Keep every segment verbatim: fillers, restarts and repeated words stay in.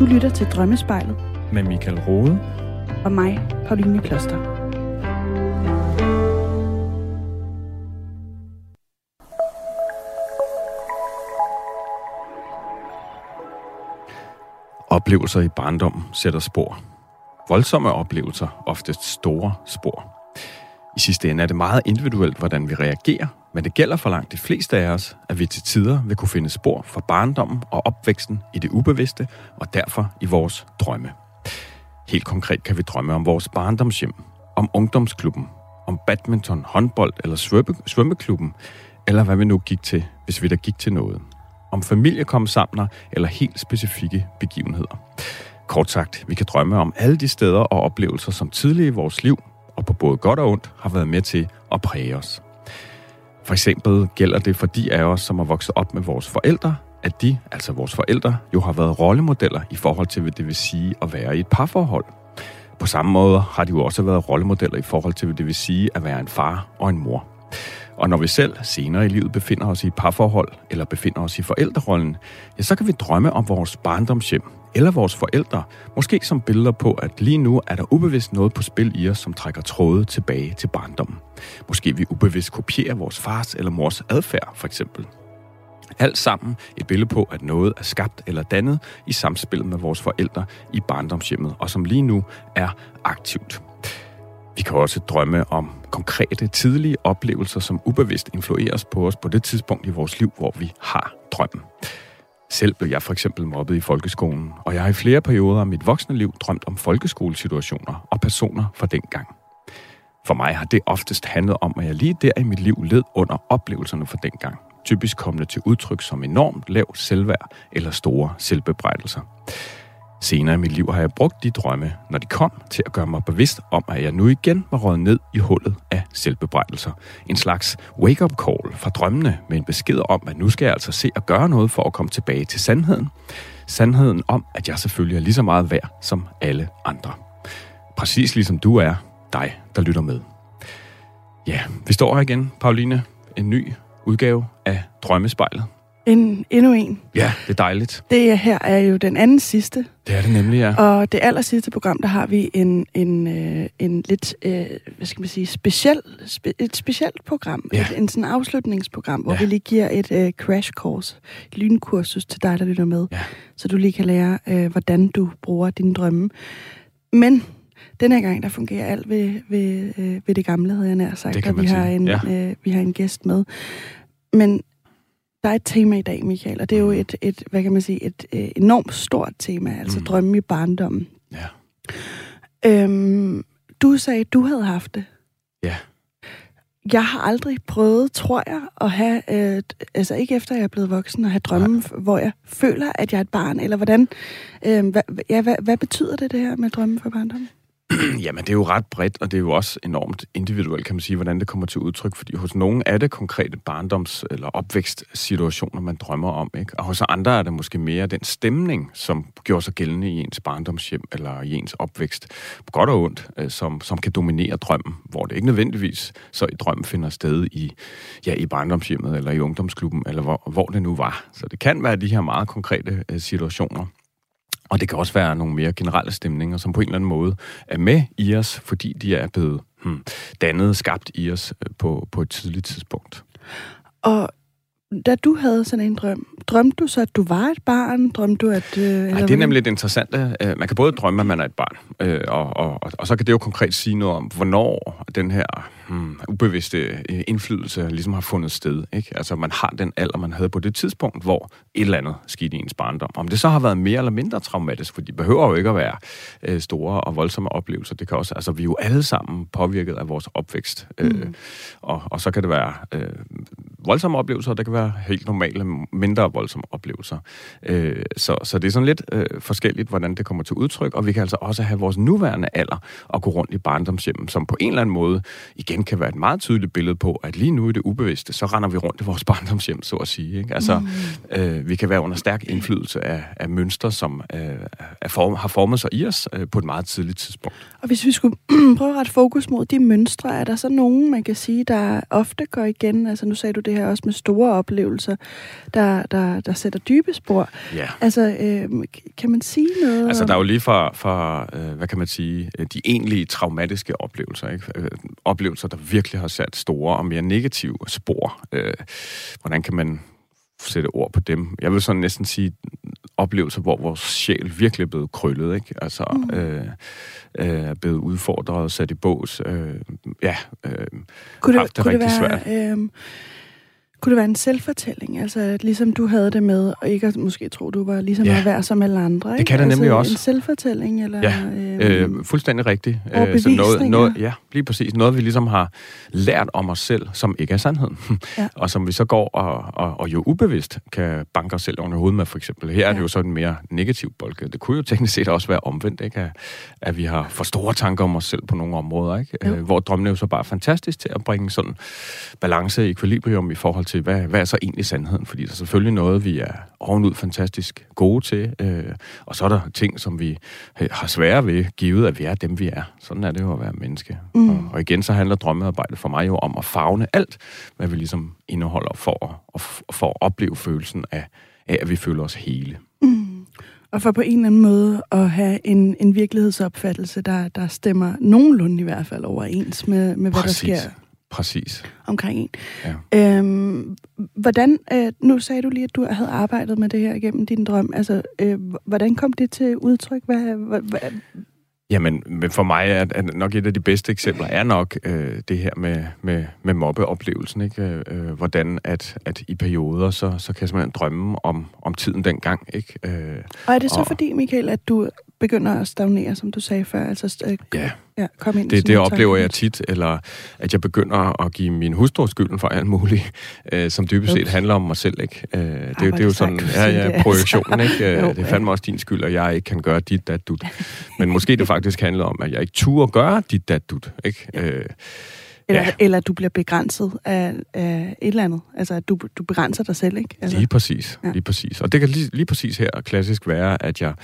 Du lytter til Drømmespejlet med Mikkel Rode og mig, Pauline Kloster. Oplevelser i barndommen sætter spor. Voldsomme oplevelser, oftest store spor. I sidste ende er det meget individuelt, hvordan vi reagerer, men det gælder for langt de fleste af os, at vi til tider vil kunne finde spor fra barndommen og opvæksten i det ubevidste, og derfor i vores drømme. Helt konkret kan vi drømme om vores barndomshjem, om ungdomsklubben, om badminton, håndbold eller svømme, svømmeklubben, eller hvad vi nu gik til, hvis vi der gik til noget. Om familiekomsamler eller helt specifikke begivenheder. Kort sagt, vi kan drømme om alle de steder og oplevelser, som tidligere i vores liv, og på både godt og ondt, har været med til at præge os. For eksempel gælder det for de af os, som har vokset op med vores forældre, at de, altså vores forældre, jo har været rollemodeller i forhold til, hvad det vil sige at være i et parforhold. På samme måde har de jo også været rollemodeller i forhold til, hvad det vil sige at være en far og en mor. Og når vi selv senere i livet befinder os i et parforhold, eller befinder os i forældrerollen, ja, så kan vi drømme om vores barndomshjem, eller vores forældre, måske som billeder på, at lige nu er der ubevidst noget på spil i os, som trækker tråde tilbage til barndommen. Måske vi ubevidst kopierer vores fars eller mors adfærd, for eksempel. Alt sammen et billede på, at noget er skabt eller dannet i samspil med vores forældre i barndomshjemmet, og som lige nu er aktivt. Vi kan også drømme om konkrete, tidlige oplevelser, som ubevidst influeres på os på det tidspunkt i vores liv, hvor vi har drømmen. Selv blev jeg for eksempel mobbet i folkeskolen, og jeg har i flere perioder af mit voksne liv drømt om folkeskolesituationer og personer fra dengang. For mig har det oftest handlet om, at jeg lige der i mit liv led under oplevelserne fra dengang, typisk kommende til udtryk som enormt lav selvværd eller store selvbebrejdelser. Senere i mit liv har jeg brugt de drømme, når de kom, til at gøre mig bevidst om, at jeg nu igen var røget ned i hullet af selvbebrejdelser. En slags wake-up call fra drømmene med en besked om, at nu skal jeg altså se at gøre noget for at komme tilbage til sandheden. Sandheden om, at jeg selvfølgelig er lige så meget værd som alle andre. Præcis ligesom du er, dig der lytter med. Ja, vi står her igen, Pauline. En ny udgave af Drømmespejlet. En, endnu en. Ja, det er dejligt. Det her er jo den anden sidste. Det er det nemlig, ja. Og det aller sidste program, der har vi en, en, øh, en lidt, øh, hvad skal man sige, speciel, spe, et specielt program. Ja. Et, en sådan afslutningsprogram, hvor ja. vi lige giver et øh, crash course, et lynkursus til dig, der lytter med. Ja. Så du lige kan lære, øh, hvordan du bruger dine drømme. Men den her gang, der fungerer alt ved, ved, øh, ved det gamle, havde jeg nær sagt. Det kan man sige. Har en, ja. øh, vi har en gæst med. Men der er et tema i dag, Michael, og det er jo et, et hvad kan man sige, et øh, enormt stort tema, altså mm. drømme i barndommen. Ja. Øhm, du sagde, du havde haft det. Ja. Jeg har aldrig prøvet, tror jeg, at have, øh, altså ikke efter jeg er blevet voksen, at have drømme, Nej. hvor jeg føler, at jeg er et barn, eller hvordan, øh, hva, ja, hva, hvad betyder det, det her med drømme for barndommen? Jamen, det er jo ret bredt, og det er jo også enormt individuelt, kan man sige, hvordan det kommer til udtryk. Fordi hos nogen er det konkrete barndoms- eller opvækstsituationer, man drømmer om, ikke? Og hos andre er det måske mere den stemning, som gjorde sig gældende i ens barndomshjem eller i ens opvækst, på godt og ondt, som, som kan dominere drømmen, hvor det ikke nødvendigvis så i drømmen finder sted i, ja, i barndomshjemmet eller i ungdomsklubben, eller hvor, hvor det nu var. Så det kan være de her meget konkrete situationer. Og det kan også være nogle mere generelle stemninger, som på en eller anden måde er med i os, fordi de er blevet hmm, dannet, skabt i os på, på et tidligt tidspunkt. Og da du havde sådan en drøm, drømte du så, at du var et barn? Drømte du, at... Øh, Nej, det er nemlig det interessante. Man kan både drømme, at man er et barn, øh, og, og, og, og så kan det jo konkret sige noget om, hvornår den her hmm, ubevidste indflydelse ligesom har fundet sted, ikke? Altså, man har den alder, man havde på det tidspunkt, hvor et eller andet skete i ens barndom. Om det så har været mere eller mindre traumatisk, for de behøver jo ikke at være øh, store og voldsomme oplevelser. Det kan også... Altså, vi er jo alle sammen påvirket af vores opvækst, øh, mm. og, og så kan det være øh, voldsomme oplevelser, og der kan være helt normale, mindre voldsomme oplevelser. Øh, så, så det er sådan lidt øh, forskelligt, hvordan det kommer til udtryk, og vi kan altså også have vores nuværende alder og gå rundt i barndomshjemmet, som på en eller anden måde igen kan være et meget tydeligt billede på, at lige nu i det ubevidste, så render vi rundt i vores barndomshjem, så at sige. Ikke? Altså, øh, vi kan være under stærk indflydelse af, af mønstre, som øh, er form, har formet sig i os øh, på et meget tidligt tidspunkt. Og hvis vi skulle prøve at rette fokus mod de mønstre, er der så nogen, man kan sige, der ofte går igen? Altså, nu sagde du det her også med store oplevelser, der, der, der sætter dybe spor. Ja. Altså, øh, kan man sige noget? Altså, der er jo lige fra, fra øh, hvad kan man sige, de egentlige traumatiske oplevelser, ikke? Oplevelser, der virkelig har sat store og mere negative spor. Øh, hvordan kan man sætte ord på dem? Jeg vil sådan næsten sige oplevelser, hvor vores sjæl virkelig er blevet krøllet, ikke? Altså, mm. øh, øh, blevet udfordret, sat i bås. Øh, ja, øh, kunne det, det kunne rigtig det være, svært. Øh, kunne det være en selvfortælling? Altså, ligesom du havde det med, og ikke at måske tro, du var ligesom ja. at være som alle andre, ikke? Det kan det altså, nemlig også. En selvfortælling, eller... Ja, øh, øh, fuldstændig rigtigt. Så noget, noget, ja, lige præcis. Noget, vi ligesom har lært om os selv, som ikke er sandheden. Ja. Og som vi så går og, og, og jo ubevidst kan banke os selv oven i hovedet med, for eksempel. Her ja. er det jo sådan mere negativ bolke. Det kunne jo teknisk set også være omvendt, ikke? At, at vi har for store tanker om os selv på nogle områder, ikke? Ja. Hvor drømmen er jo så bare fantastisk til at bringe sådan balance og ekvilibrium i forhold til til, hvad, hvad er så egentlig sandheden? Fordi der er selvfølgelig noget, vi er ovenud fantastisk gode til, øh, og så er der ting, som vi har svære ved, givet at vi er dem, vi er. Sådan er det jo at være menneske. Mm. Og, og igen, så handler drømmearbejdet for mig jo om at favne alt, hvad vi ligesom indeholder for, og, for at opleve følelsen af, af, at vi føler os hele. Mm. Og for på en eller anden måde at have en, en virkelighedsopfattelse, der, der stemmer nogenlunde i hvert fald overens med, med hvad Præcis. der sker. Præcis. Omkring en. Ja. Øhm, hvordan, øh, nu sagde du lige, at du havde arbejdet med det her igennem din drøm. Altså, øh, hvordan kom det til udtryk? Hvad, hvad, hvad? Jamen, for mig er, er nok et af de bedste eksempler, er nok øh, det her med, med, med mobbeoplevelsen, ikke? Øh, hvordan at, at i perioder, så, så kan jeg simpelthen drømme om, om tiden dengang, ikke? Øh, og er det så og... fordi, Michael, at du... begynder at stagnere, som du sagde før. Altså, øh, ja, ja kom ind, det, det oplever jeg tit, eller at jeg begynder at give min hustru skylden for alt muligt, øh, som dybest set handler om mig selv, ikke? Øh, det, Arh, det, det er jo sådan, sagt, ja, ja, projektionen, altså. Ikke? Jo, det fandme også din skyld, og jeg ikke kan gøre dit, dat, dut. Men måske det faktisk handler om, at jeg ikke turde gøre dit, dat, dut, ikke? Ja. Øh, Eller, ja. eller du bliver begrænset af, af et eller andet. Altså, du, du begrænser dig selv, ikke? Altså. Lige præcis. Ja. Lige præcis. Og det kan lige, lige præcis her klassisk være, at jeg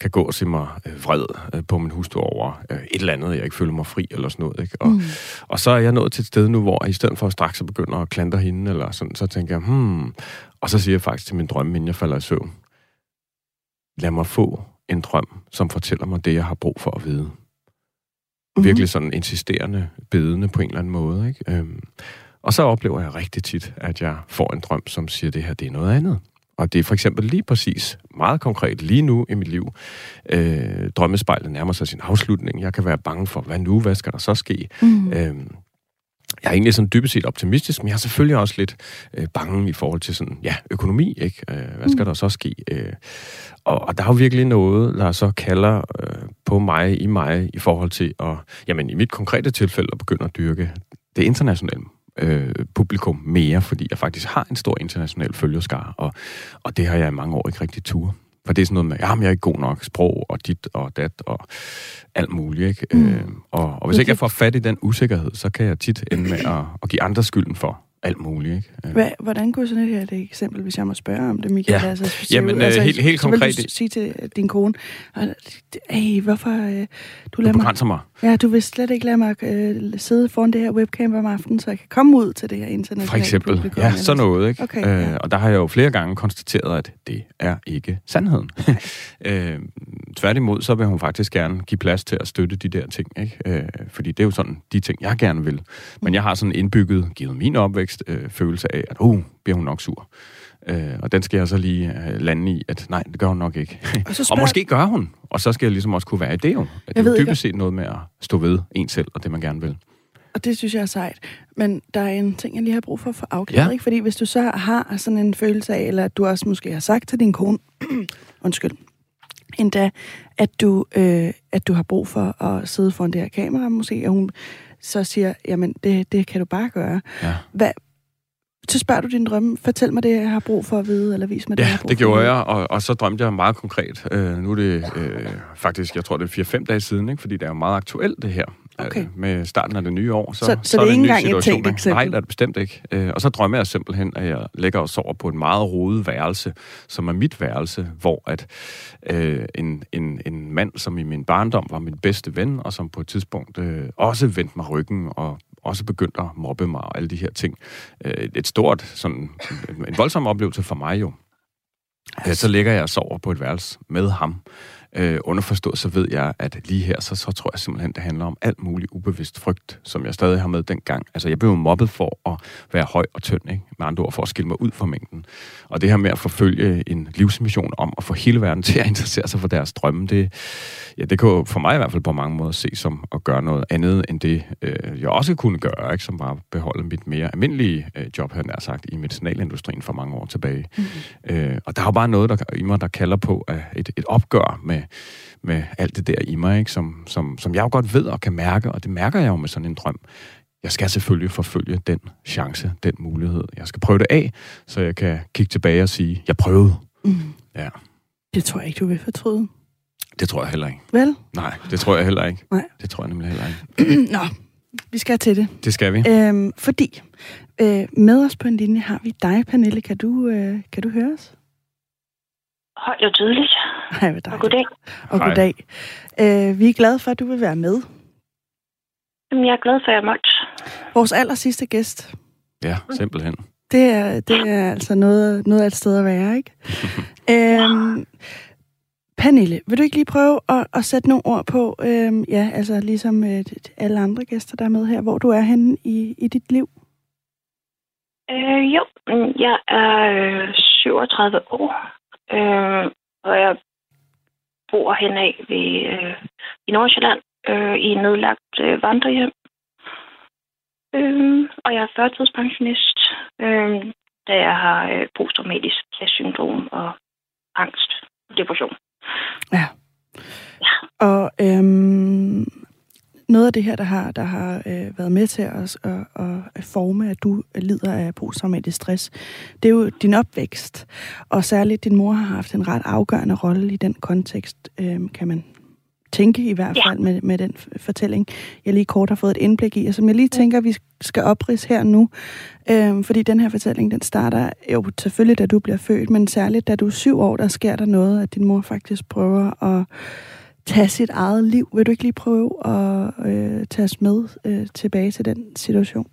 kan gå og se mig øh, vred øh, på min hustru over øh, et eller andet, jeg ikke føler mig fri eller sådan noget, ikke? Og, mm. og så er jeg nået til et sted nu, hvor i stedet for at straks begynder at klandre hende, eller sådan, så tænker jeg, hmm... Og så siger jeg faktisk til min drømme, inden jeg falder i søvn, lad mig få en drøm, som fortæller mig det, jeg har brug for at vide. Virkelig sådan insisterende, bedende på en eller anden måde, ikke? Øhm, og så oplever jeg rigtig tit, at jeg får en drøm, som siger, det her, det er noget andet. Og det er for eksempel lige præcis, meget konkret lige nu i mit liv, øh, drømmespejlet nærmer sig sin afslutning. Jeg kan være bange for, hvad nu, hvad skal der så ske? Mm. Øhm, Jeg er egentlig sådan dybest set optimistisk, men jeg er selvfølgelig også lidt øh, bange i forhold til sådan, ja, økonomi, ikke? Øh, hvad skal mm. der så ske? Øh, og, og der er jo virkelig noget, der så kalder øh, på mig, i mig, i forhold til at, jamen i mit konkrete tilfælde, at begynde at dyrke det internationale øh, publikum mere, fordi jeg faktisk har en stor international følgerskare, og, og det har jeg i mange år ikke rigtig tur. For det er sådan noget med, jamen jeg er ikke god nok, sprog og dit og dat og alt muligt, ikke? Mm. Øh, og, og hvis okay. ikke jeg får fat i den usikkerhed, så kan jeg tit ende med at, at give andre skylden for alt muligt, ikke? Øh. Hva, hvordan kunne sådan et her det eksempel, hvis jeg må spørge om det, Michael? Ja, altså, jamen øh, altså, helt, helt konkret. Så vil du sige til din kone, hey, hvorfor øh, du lader du begrænser mig? mig? Ja, du vil slet ikke lade mig øh, sidde foran det her webcam om aftenen, så jeg kan komme ud til det her internet. For eksempel, publikum, ja, sådan noget, ikke? Okay, øh, ja. Og der har jeg jo flere gange konstateret, at det er ikke sandheden. øh, tværtimod, så vil hun faktisk gerne give plads til at støtte de der ting, ikke? Øh, fordi det er jo sådan de ting, jeg gerne vil. Men jeg har sådan indbygget, givet min opvækst, Øh, følelse af, at uh, bliver hun nok sur. Øh, og den skal jeg så lige øh, lande i, at nej, det gør hun nok ikke. Og, og måske gør hun, og så skal jeg ligesom også kunne være i det jo. At det er dybest set noget med at stå ved en selv, og det man gerne vil. Og det synes jeg er sejt. Men der er en ting, jeg lige har brug for at få afklaret, ja. ikke? Fordi hvis du så har sådan en følelse af, eller at du også måske har sagt til din kone, undskyld, endda, at du, øh, at du har brug for at sidde foran det her kamera, måske, og hun så siger, jamen, det, det kan du bare gøre. Ja. Hvad, så spørger du din drømme, fortæl mig det, jeg har brug for at vide, eller vis mig det, ja, jeg har brug for. Ja, det gjorde jeg, og, og så drømte jeg meget konkret. Øh, nu er det øh, faktisk, jeg tror, det er fire fem dage siden, ikke? Fordi det er jo meget aktuelt, det her. Okay. Øh, med starten af det nye år, så, så, så, så er det en ny situation. Ikke? Nej, det er det bestemt ikke. Øh, og så drømmer jeg simpelthen, at jeg lægger os over på et meget rodet værelse, som er mit værelse, hvor at øh, en, en, en mand, som i min barndom var min bedste ven, og som på et tidspunkt øh, også vendte mig ryggen og også begyndte at mobbe mig og alle de her ting. Et, et stort, sådan en voldsom oplevelse for mig jo. Så ligger jeg og sover på et værelse med ham. Øh, underforstået, så ved jeg, at lige her, så, så tror jeg simpelthen, det handler om alt muligt ubevidst frygt, som jeg stadig har med dengang. Altså, jeg blev mobbet for at være høj og tynd, ikke? Med andre ord, for at skille mig ud fra mængden. Og det her med at forfølge en livsmission om at få hele verden til at interessere sig for deres drømme, det, ja, det kan jo for mig i hvert fald på mange måder ses som at gøre noget andet, end det øh, jeg også kunne gøre, ikke? Som bare beholde mit mere almindelige øh, job, havde jeg nær sagt, i medicinalindustrien for mange år tilbage. Mm-hmm. Øh, og der er jo bare noget der, i mig, der kalder på et, et opgør med med alt det der i mig, ikke? Som, som, som jeg jo godt ved og kan mærke, og det mærker jeg jo med sådan en drøm. Jeg skal selvfølgelig forfølge den chance, den mulighed. Jeg skal prøve det af, så jeg kan kigge tilbage og sige, jeg prøvede. Mm. Ja. Det tror jeg ikke, du vil fortryde. Det tror jeg heller ikke. Vel? Nej, det tror jeg heller ikke. Nej. Det tror jeg nemlig heller ikke. Nå, vi skal til det. Det skal vi. Æm, fordi øh, med os på en linje har vi dig, Pernille. Kan du, øh, kan du høre os? Højt og tydeligt. Hej med dig. Og goddag. Og goddag. Øh, vi er glade for, at du vil være med. Jamen, jeg er glad for, at jeg måtte. Vores aller sidste gæst. Ja, simpelthen. Det er, det er altså noget, noget af et sted at være, ikke? øhm, Pernille, vil du ikke lige prøve at, at sætte nogle ord på, øhm, ja, altså ligesom øh, alle andre gæster, der er med her, hvor du er henne i, i dit liv? Øh, jo, jeg er syvogtredive år. Øh, og jeg bor henad ved, øh, i Nordsjælland øh, i en nedlagt øh, vandrehjem. Øh, og jeg er førtidspensionist, øh, da jeg har øh, posttraumatisk stresssyndrom og angst og depression. Ja. ja. Og øhm, noget af det her, der har, der har øh, været med til os at, at forme, at du lider af posttraumatisk stress, det er jo din opvækst. Og særligt din mor har haft en ret afgørende rolle i den kontekst, øh, kan man tænke i hvert fald med, med den fortælling, jeg lige kort har fået et indblik i, og som jeg lige tænker, vi skal opridse her nu. Øh, fordi den her fortælling, den starter jo selvfølgelig, da du bliver født, men særligt, da du er syv år, der sker der noget, at din mor faktisk prøver at tage sit eget liv. Vil du ikke lige prøve at øh, tage os med øh, tilbage til den situation?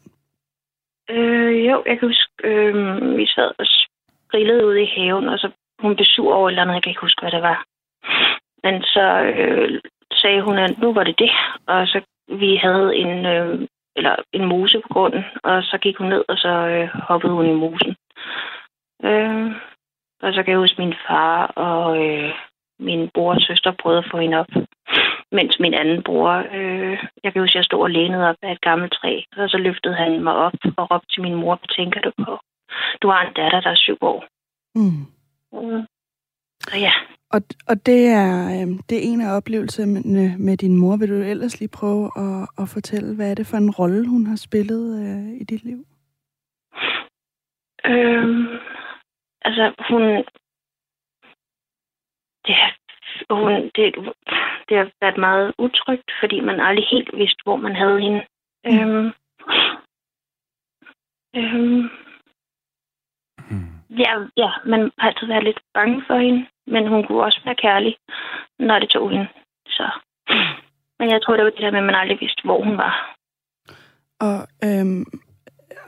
Øh, jo, jeg kan huske, øh, vi sad og sprillede ude i haven, og så hun blev sur over et eller andet, jeg kan ikke huske, hvad det var. Men så øh, sagde hun, at nu var det det, og så vi havde en, øh, eller en mose på grunden, og så gik hun ned, og så øh, hoppede hun i mosen. Øh, og så kan jeg huske min far, og Øh, min bror og søster prøvede at få hende op, mens min anden bror, øh, jeg kan huske, jeg stod og lænede op af et gammelt træ, og så løftede han mig op og råbte til min mor, hvad tænker du på? Du har en datter, der er syv år. Mm. Mm. Så ja. Og, og det, er, øh, det er en af oplevelserne med din mor. Vil du ellers lige prøve at, at fortælle, hvad er det for en rolle, hun har spillet øh, i dit liv? Øh, altså, hun... Det har, hun, det, det har været meget utrygt, fordi man aldrig helt vidste, hvor man havde hende. Mm. Øhm, øhm, mm. Ja, ja, man har altid været lidt bange for hende, men hun kunne også være kærlig, når det tog hende. Så. Men jeg tror, det var det der med, at man aldrig vidste, hvor hun var. Og øhm,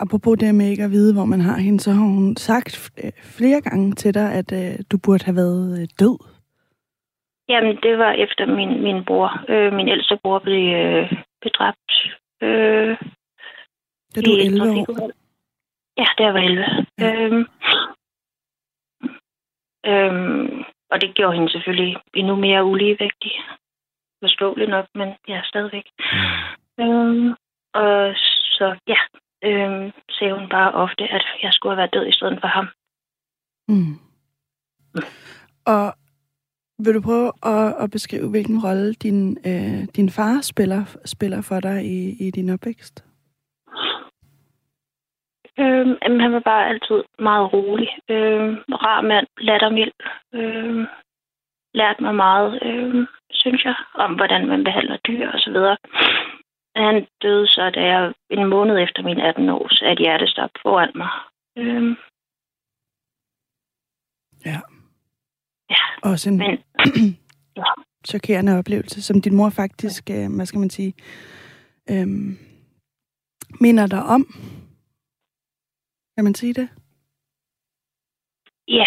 apropos det med ikke at vide, hvor man har hende, så har hun sagt flere gange til dig, at øh, du burde have været død. Jamen, det var efter min, min bror. Øh, min ældste bror blev øh, bedræbt. Øh, da du var elleve år? Ja, da jeg var elleve. Ja. Øhm, øhm, og det gjorde hende selvfølgelig endnu mere uligevægtig. Forståeligt nok, men ja, stadigvæk. Øhm, og så, ja, øhm, sagde hun bare ofte, at jeg skulle have været død i stedet for ham. Mm. Mm. Og vil du prøve at, at beskrive, hvilken rolle din, øh, din far spiller, spiller for dig i, i din opvækst? Øhm, han var bare altid meget rolig. Øhm, rar mand, lattermild. Øhm, lærte mig meget, øhm, synes jeg, om hvordan man behandler dyr og så videre. Han døde så, da jeg en måned efter min atten års, at hjertestop foran mig. Øhm. Ja. Ja. Også en men, ja. chokerende oplevelse, som din mor faktisk, ja. øh, hvad skal man sige, øh, minder dig om? Kan man sige det? Ja,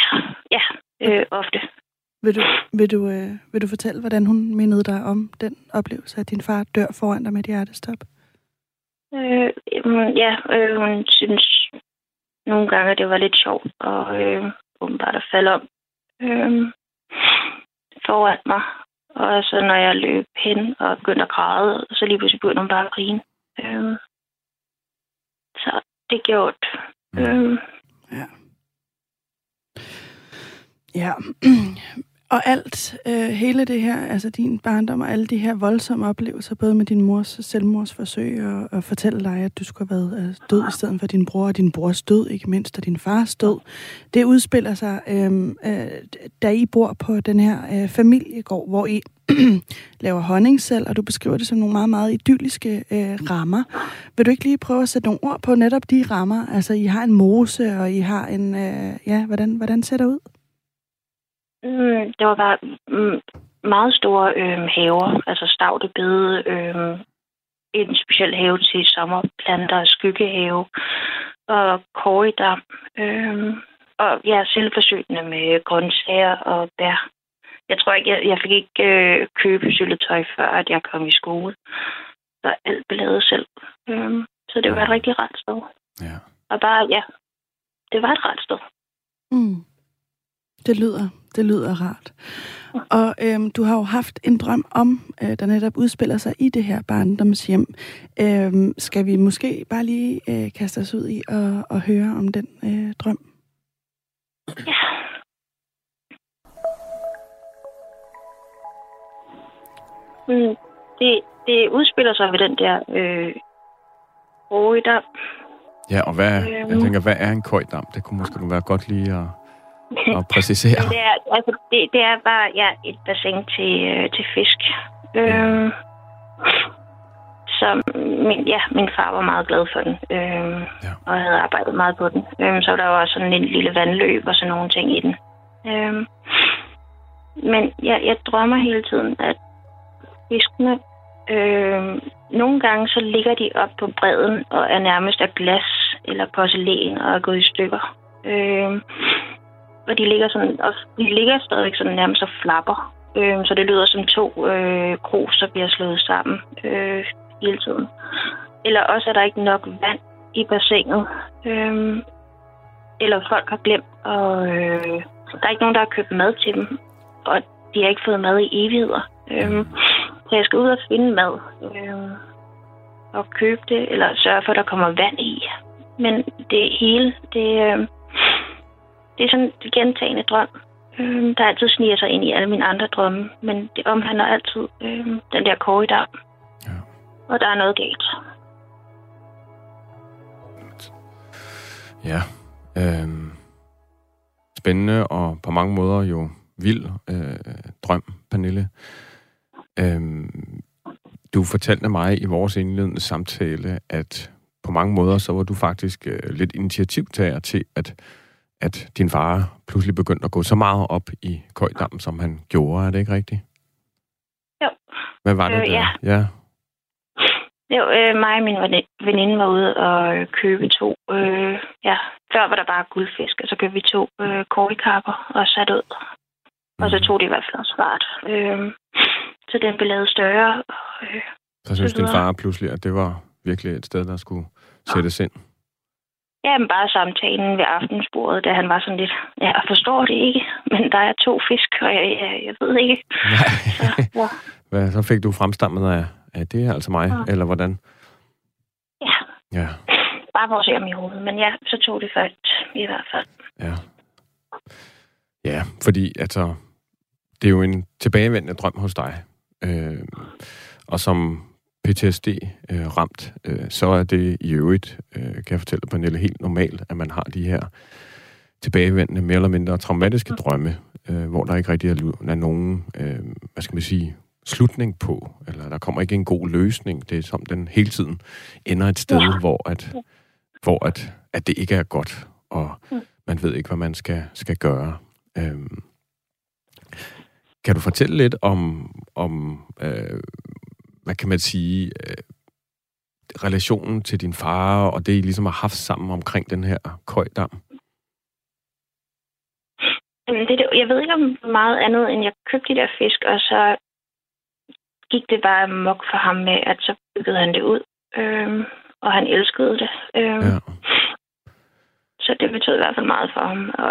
ja, øh, ofte. Vil du, vil, du, øh, vil du fortælle, hvordan hun mindede dig om den oplevelse, at din far dør foran dig med et hjertestop? Øh, ja, øh, hun synes nogle gange, det var lidt sjovt, og øh, hun bare der faldt om øh, foran mig. Og så når jeg løb hen og begyndte at græde, så lige pludselig begyndte hun bare at grine. Øh, så det gjorde det. Øh. Ja. Ja, og alt, øh, hele det her, altså din barndom og alle de her voldsomme oplevelser, både med din mors selvmordsforsøg og, og fortælle dig, at du skulle have været død i stedet for din bror, og din brors død, ikke mindst, og din fars død, det udspiller sig, øh, øh, da I bor på den her øh, familiegård, hvor I laver honning selv, og du beskriver det som nogle meget, meget idylliske øh, rammer. Vil du ikke lige prøve at sætte nogle ord på netop de rammer? Altså, I har en mose, og I har en, øh, ja, hvordan, hvordan ser det ud? Mm, det var bare mm, meget store øh, haver, altså stavtebede, øh, en speciel have til sommerplanter, skyggehave og korridam. Øh, og jeg er selvforsynende med grøntsager og bær. Jeg tror ikke, jeg, jeg fik ikke øh, købe syltetøj, før at jeg kom i skole. Så alt blev lavet selv. Øh, så det var et rigtig rart sted. Ja. Og bare, ja, det var et rart sted. Mm. Det lyder, det lyder rart. Og øhm, du har jo haft en drøm om, øh, der netop udspiller sig i det her barndomshjem. Øhm, skal vi måske bare lige øh, kaste os ud i og, og høre om den øh, drøm? Ja. Mm, det, det udspiller sig ved den der øh, korridam. Ja, og hvad, øhm. jeg tænker, hvad er en korridam? Det kunne måske være godt lige at... og præcisere. Det er, altså, det, det er bare ja, et bassin til, øh, til fisk. Øh, så min, ja, min far var meget glad for den, øh, ja. og havde arbejdet meget på den. Øh, så der var også sådan en lille vandløb og sådan nogle ting i den. Øh, men ja, jeg drømmer hele tiden, at fiskene, øh, nogle gange så ligger de op på bredden og er nærmest af glas eller porcelæn og er gået i stykker. Øh, Og de ligger, sådan, og de ligger stadigvæk sådan nærmest og flapper. Øh, så det lyder som to øh, krus, der bliver slået sammen øh, hele tiden. Eller også er der ikke nok vand i bassinet. Øh, eller folk har glemt, og øh, der er ikke nogen, der har købt mad til dem. Og de har ikke fået mad i evigheder. Øh, så jeg skal ud og finde mad. Øh, og købe det, eller sørge for, at der kommer vand i. Men det hele, det... Øh, Det er sådan en gentagende drøm, øh, der altid sniger sig ind i alle mine andre drømme. Men det omhandler altid øh, den der korridor. Ja. Og der er noget galt. Ja. Øh, spændende og på mange måder jo vild øh, drøm, Pernille. Øh, du fortalte mig i vores indledende samtale, at på mange måder, så var du faktisk øh, lidt initiativtager til, at at din far pludselig begyndte at gå så meget op i køjdammen, som han gjorde. Er det ikke rigtigt? Jo. Hvad var det øh, der? Ja. ja. Jo, øh, mig og min veninde var ude og købe to. Øh, ja, før var der bare guldfisk, og så købte vi to øh, korikapper og satte ud. Mm. Og så tog de i hvert fald også fart. Øh, så den blev lavet større. Og, øh, så synes så din far pludselig, at det var virkelig et sted, der skulle sættes ind? Ja, men bare samtalen ved aftensbordet, da han var sådan lidt, ja, forstår det ikke, men der er to fisk, og jeg, jeg, jeg ved ikke. Så, ja. Hvad, så fik du fremstammet af, af det er altså mig, ja. Eller hvordan? Ja. ja, bare for at se om i hovedet, men ja, så tog det først i hvert fald. Ja, ja fordi altså, det er jo en tilbagevendende drøm hos dig, øh, og som... P T S D-ramt, øh, øh, så er det i øvrigt, øh, kan jeg fortælle Pernille, helt normalt, at man har de her tilbagevendende, mere eller mindre traumatiske drømme, øh, hvor der ikke rigtig er nogen, øh, hvad skal man sige, slutning på, eller der kommer ikke en god løsning. Det er som, den hele tiden ender et sted, ja. hvor, at, hvor at, at det ikke er godt, og man ved ikke, hvad man skal, skal gøre. Øh, kan du fortælle lidt om, om øh, hvad kan man sige, relationen til din far, og det I ligesom har haft sammen omkring den her køjdam? Det, det, jeg ved ikke om meget andet, end jeg købte de der fisk, og så gik det bare mok for ham med, at så byggede han det ud, øh, og han elskede det. Øh, ja. Så det betød i hvert fald meget for ham, og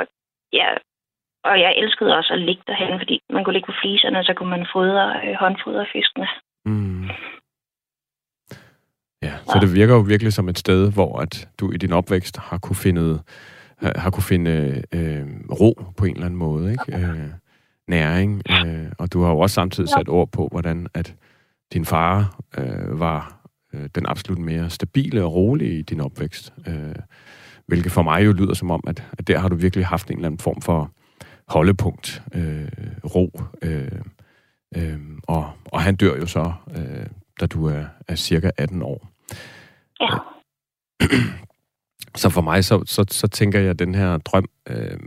ja, og jeg elskede også at ligge derhen, fordi man kunne ligge på fliserne, og så kunne man fodre, øh, håndfodre fiskene. Mm. Ja, så ja. Det virker jo virkelig som et sted, hvor at du i din opvækst har kunne finde, har kunne finde øh, ro på en eller anden måde, ikke? Okay. Øh, næring. Øh, og du har jo også samtidig sat ord på, hvordan at din far øh, var øh, den absolut mere stabile og rolige i din opvækst. Øh, hvilket for mig jo lyder som om, at, at der har du virkelig haft en eller anden form for holdepunkt, øh, ro. Øh, øh, og, og han dør jo så, øh, da du er, er cirka atten år. Ja. Så for mig, så, så, så tænker jeg, at den her drøm, øh,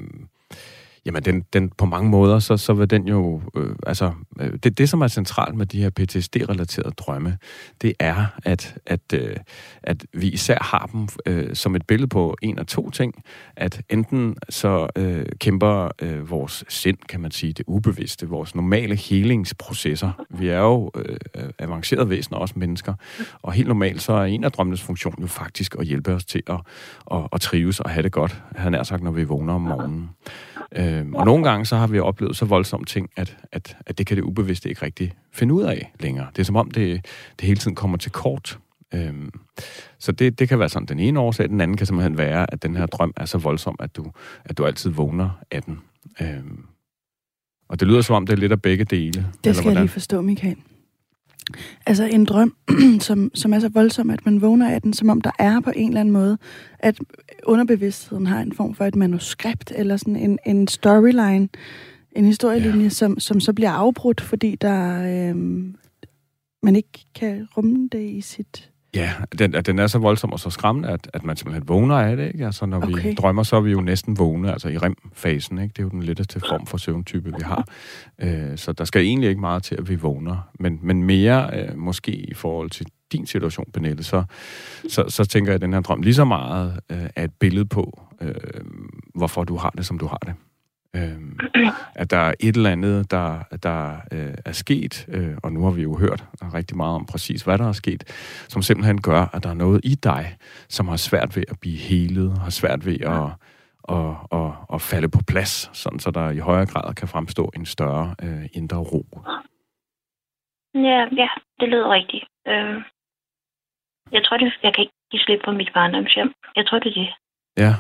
jamen den, den på mange måder, så, så vil den jo, øh, altså, øh, det, det som er centralt med de her P T S D-relaterede drømme, det er, at, at, øh, at vi især har dem øh, som et billede på en af to ting, at enten så øh, kæmper øh, vores sind, kan man sige, det ubevidste, vores normale helingsprocesser. Vi er jo øh, avancerede væsener, også mennesker, og helt normalt så er en af drømmenes funktion jo faktisk at hjælpe os til at, at, at trives og have det godt, havde nær sagt, når vi vågner om morgenen. Øhm, og nogle gange så har vi oplevet så voldsomme ting, at, at, at det kan det ubevidste ikke rigtig finde ud af længere. Det er som om, det, det hele tiden kommer til kort. Øhm, så det, det kan være sådan den ene årsag. Den anden kan simpelthen være, at den her drøm er så voldsom, at du, at du altid vågner af den. Øhm, og det lyder som om, det er lidt af begge dele. Det skal eller hvordan? Jeg lige forstå, Michael. Altså en drøm, som, som er så voldsom, at man vågner af den, som om der er på en eller anden måde, at underbevidstheden har en form for et manuskript, eller sådan en, en storyline, en historielinje, ja. som, som så bliver afbrudt, fordi der øhm, man ikke kan rumme det i sit... Ja, den, den er så voldsom og så skræmmende, at, at man simpelthen vågner af det, ikke? Altså når vi okay. drømmer, så er vi jo næsten vågne, altså i R E M-fasen, ikke? Det er jo den letteste form for søvntype, vi har. Øh, så der skal egentlig ikke meget til, at vi vågner. Men, men mere øh, måske i forhold til din situation, Pernille, så, så, så tænker jeg, at den her drøm lige så meget øh, er et billede på, øh, hvorfor du har det, som du har det. Øhm, at der er et eller andet, der, der øh, er sket, øh, og nu har vi jo hørt rigtig meget om præcis, hvad der er sket, som simpelthen gør, at der er noget i dig, som har svært ved at blive helet, har svært ved at, at, at, at falde på plads, sådan så der i højere grad kan fremstå en større øh, indre ro. Ja, ja, det lyder rigtigt. Øh, jeg tror, det, jeg kan ikke give slip på mit barndomshjem. Jeg tror, det er det. Ja.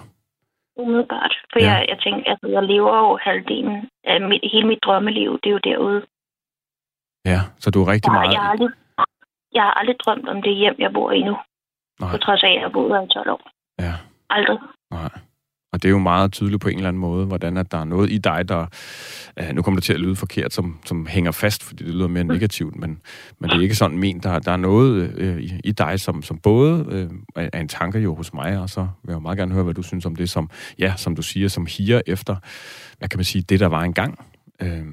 Umiddelbart. For ja. jeg, jeg tænker, altså, jeg lever jo halvdelen af mit, hele mit drømmeliv, det er jo derude. Ja, så du er rigtig jeg, meget... Jeg har, aldrig, jeg har aldrig drømt om det hjem, jeg bor i nu. Nej. På trods af, at jeg har boet her i tolv år. Ja. Aldrig. Nej. Og det er jo meget tydeligt på en eller anden måde, hvordan at der er noget i dig, der... Øh, nu kommer det til at lyde forkert, som, som hænger fast, fordi det lyder mere negativt, men, men det er ikke sådan ment. Der, der er noget øh, i, i dig, som, som både øh, er en tanke jo hos mig, og så vil jeg jo meget gerne høre, hvad du synes om det, som, ja, som du siger, som higer efter, hvad kan man sige, det der var engang, øh,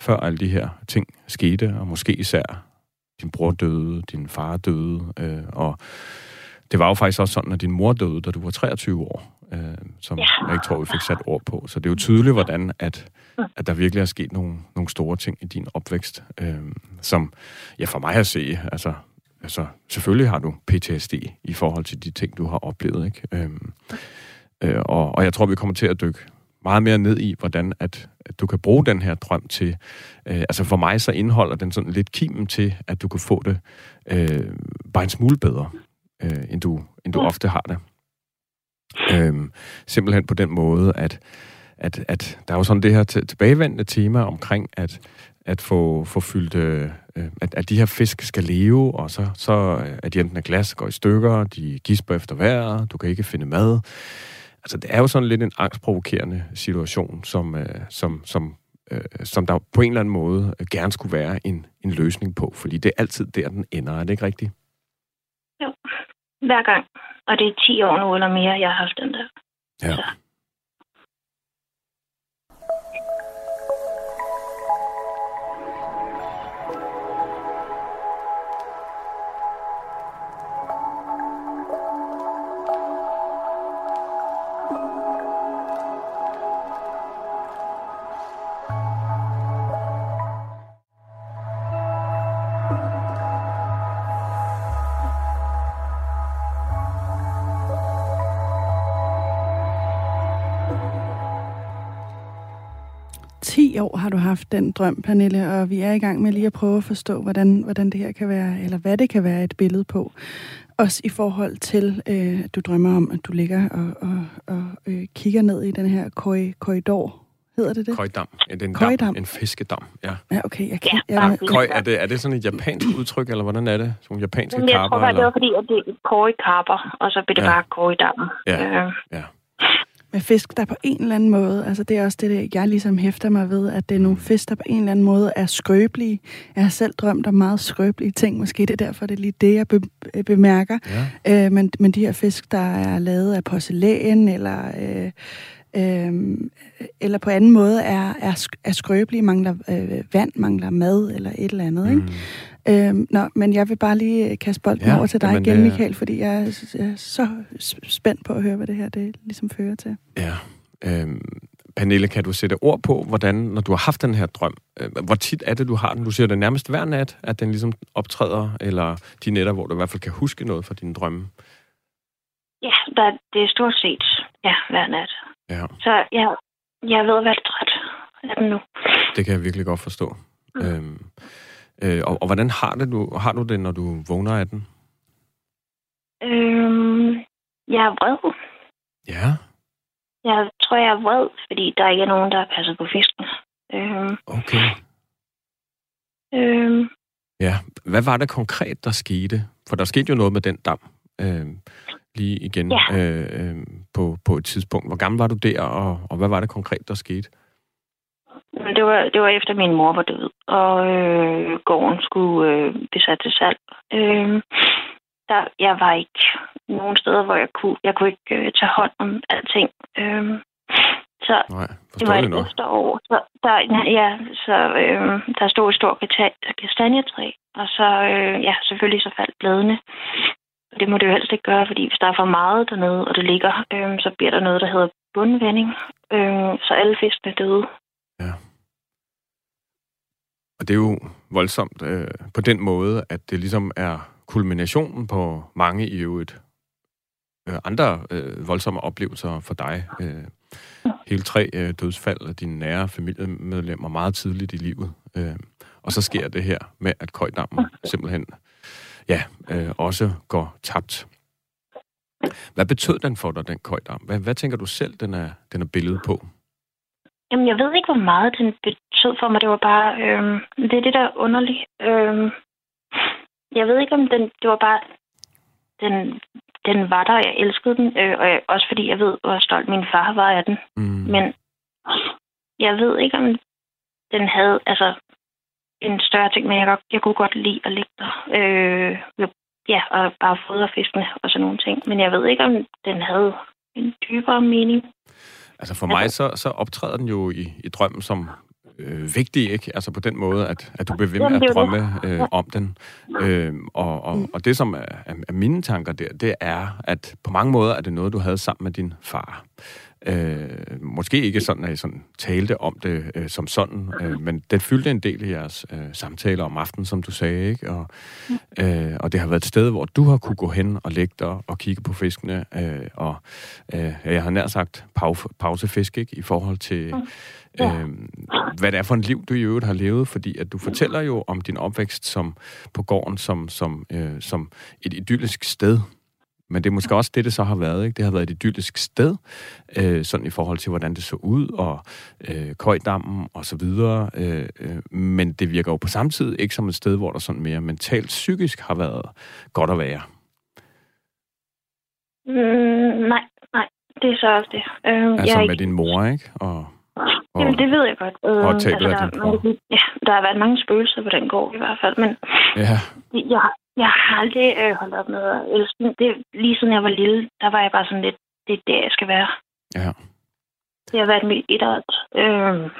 før alle de her ting skete, og måske især din bror døde, din far døde, øh, og det var jo faktisk også sådan, at din mor døde, da du var treogtyve år. Øh, som ja. jeg ikke tror, vi fik sat ord på. Så det er jo tydeligt, hvordan at, at der virkelig er sket nogle, nogle store ting i din opvækst, øh, som ja, for mig at se, altså, altså selvfølgelig har du P T S D i forhold til de ting, du har oplevet, ikke? Øh, øh, og, og jeg tror, vi kommer til at dykke meget mere ned i, hvordan at, at du kan bruge den her drøm til, øh, altså for mig så indeholder den sådan lidt kimen til, at du kan få det øh, bare en smule bedre, øh, end du, end du ja. ofte har det. Øhm, simpelthen på den måde, at, at, at der er jo sådan det her t- tilbagevendende tema omkring at, at få, få fyldt, øh, at, at de her fisk skal leve, og så, så at de enten af glas går i stykker, de gisper efter vejret, du kan ikke finde mad. Altså det er jo sådan lidt en angstprovokerende situation, som, øh, som, som, øh, som der på en eller anden måde gerne skulle være en, en løsning på, fordi det er altid der, den ender. Er det ikke rigtigt? Jo, hver gang. Og det er ti år nu eller mere, jeg har haft den der. Ja. Så. tre år har du haft den drøm, Pernille, og vi er i gang med lige at prøve at forstå, hvordan, hvordan det her kan være, eller hvad det kan være et billede på. Også i forhold til, øh, at du drømmer om, at du ligger og, og, og øh, kigger ned i den her korri- korridor. Hedder det det? Køjdam. Ja, det er en køjdam. Dam. En fiskedam, ja. Ja, okay. Jeg kan, jeg, jeg... Køj, er, det, er det sådan et japansk udtryk, eller hvordan er det? Sådan japanske karper? Jeg tror bare, det var fordi, at det er korrikarper, og så blev det ja. bare korridammen. Ja, øh. ja. Med fisk, der på en eller anden måde, altså det er også det, jeg ligesom hæfter mig ved, at det er nogle fisk, der på en eller anden måde er skrøbelige. Jeg har selv drømt om meget skrøbelige ting, måske det er derfor, det er lige det, jeg be- bemærker. Ja. Øh, men, men de her fisk, der er lavet af porcelæn, eller, øh, øh, eller på anden måde er, er, sk- er skrøbelige, mangler øh, vand, mangler mad, eller et eller andet, mm. ikke? Øhm, nå, men jeg vil bare lige kaste bolden ja, over til dig igen, øh... Michael, fordi jeg er, jeg er så spændt på at høre, hvad det her det ligesom fører til. Ja. Øhm, Pernille, kan du sætte ord på, hvordan, når du har haft den her drøm, øh, hvor tit er det, du har den? Du siger det nærmest hver nat, at den ligesom optræder, eller de nætter, hvor du i hvert fald kan huske noget fra dine drømme? Ja, det er stort set ja, hver nat. Ja. Så jeg, jeg ved, hvad træt er den nu. Det kan jeg virkelig godt forstå. Mm. Øhm, Øh, og, og hvordan har, det, du, har du det, når du vågner af den? Øhm, jeg er vred. Ja? Jeg tror, jeg er vred, fordi der ikke er nogen, der passer på fisken. Øhm, okay. Øhm, ja, hvad var det konkret, der skete? For der skete jo noget med den dam øhm, lige igen ja. øh, øh, på, på et tidspunkt. Hvor gammel var du der, og, og hvad var det konkret, der skete? Det var, det var efter, min mor var død, og øh, gården skulle øh, blive sat til salg. Øh, der, jeg var ikke nogen steder, hvor jeg kunne, jeg kunne ikke øh, tage hånd om alting. Øh, så nej, det var et efterår. Så, der, ja, så, øh, der stod et stort kastanjetræ, og så, øh, ja, selvfølgelig så faldt bladene. Det må det jo helst ikke gøre, fordi hvis der er for meget dernede, og det ligger, øh, så bliver der noget, der hedder bundvending. Øh, så alle fiskene døde. Ja. Og det er jo voldsomt øh, på den måde, at det ligesom er kulminationen på mange i øvrigt øh, andre øh, voldsomme oplevelser for dig. Øh, hele tre øh, dødsfald af dine nære familiemedlemmer meget tidligt i livet. Øh, og så sker det her med, at køjdammen simpelthen ja, øh, også går tabt. Hvad betød den for dig, den køjdam? Hvad, hvad tænker du selv, den er, den er billedet på? Jamen, jeg ved ikke, hvor meget den betød for mig. Det var bare... Øh, det er det, der er underligt. Øh, jeg ved ikke, om den... Det var bare... Den, den var der, og jeg elskede den. Øh, og jeg, også fordi jeg ved, hvor stolt min far var af den. Mm. Men jeg ved ikke, om den havde altså en større ting, men jeg, godt, jeg kunne godt lide at ligge der. Øh, ja, og bare fodre fiskene og sådan nogle ting. Men jeg ved ikke, om den havde en dybere mening. Altså for mig, så, så optræder den jo i, i drømmen som øh, vigtig, ikke? Altså på den måde, at, at du bliver ved med at drømme øh, om den. Øh, og, og, og det, som er, er mine tanker der, det er, at på mange måder er det noget, du havde sammen med din far. Øh, måske ikke sådan, at I sådan talte om det øh, som sådan, øh, men det fyldte en del af jeres øh, samtaler om aftenen, som du sagde, ikke? Og, øh, og det har været et sted, hvor du har kunne gå hen og lægge dig og kigge på fiskene, øh, og øh, jeg har nær sagt pau- pausefisk, ikke? I forhold til, øh, hvad det er for en liv, du i øvrigt har levet, fordi at du fortæller jo om din opvækst som, på gården som, som, øh, som et idyllisk sted. Men det er måske også det, det så har været, ikke? Det har været et idyllisk sted, øh, sådan i forhold til, hvordan det så ud, og øh, køjdammen og så videre. Øh, øh, men det virker jo på samme tid ikke som et sted, hvor der sådan mere mentalt, psykisk har været godt at være. Mm, nej, nej. Det er så også det. Øh, altså med ikke... din mor, ikke? Og, og, jamen, det ved jeg godt. Øh, og altså, der, af din mor. Ja, der har været mange spøgelser på den gård i hvert fald, men... Ja. Ja. Jeg har aldrig øh, holdt op med at elske. Det, lige siden jeg var lille, der var jeg bare sådan lidt, det er der, jeg skal være. Ja. Det har været mit idræt. Øh,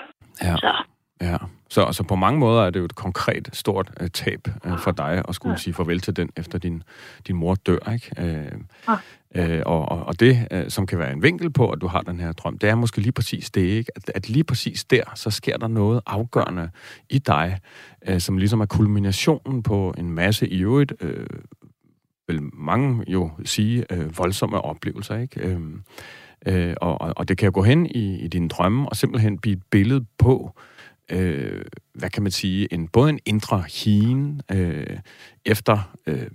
ja. Så. Ja. Så altså, på mange måder er det jo et konkret, stort øh, tab øh, for dig at skulle ja. sige farvel til den, efter din, din mor dør, ikke? Øh, ja. øh, og, og det, øh, som kan være en vinkel på, at du har den her drøm, det er måske lige præcis det, ikke? At, at lige præcis der, så sker der noget afgørende i dig, øh, som ligesom er kulminationen på en masse i øvrigt, øh, vil mange jo sige, øh, voldsomme oplevelser, ikke? Øh, øh, og, og det kan jo gå hen i, i dine drømme og simpelthen blive et billede på, øh, hvad kan man sige, en, både en indre hien øh, efter... Øh,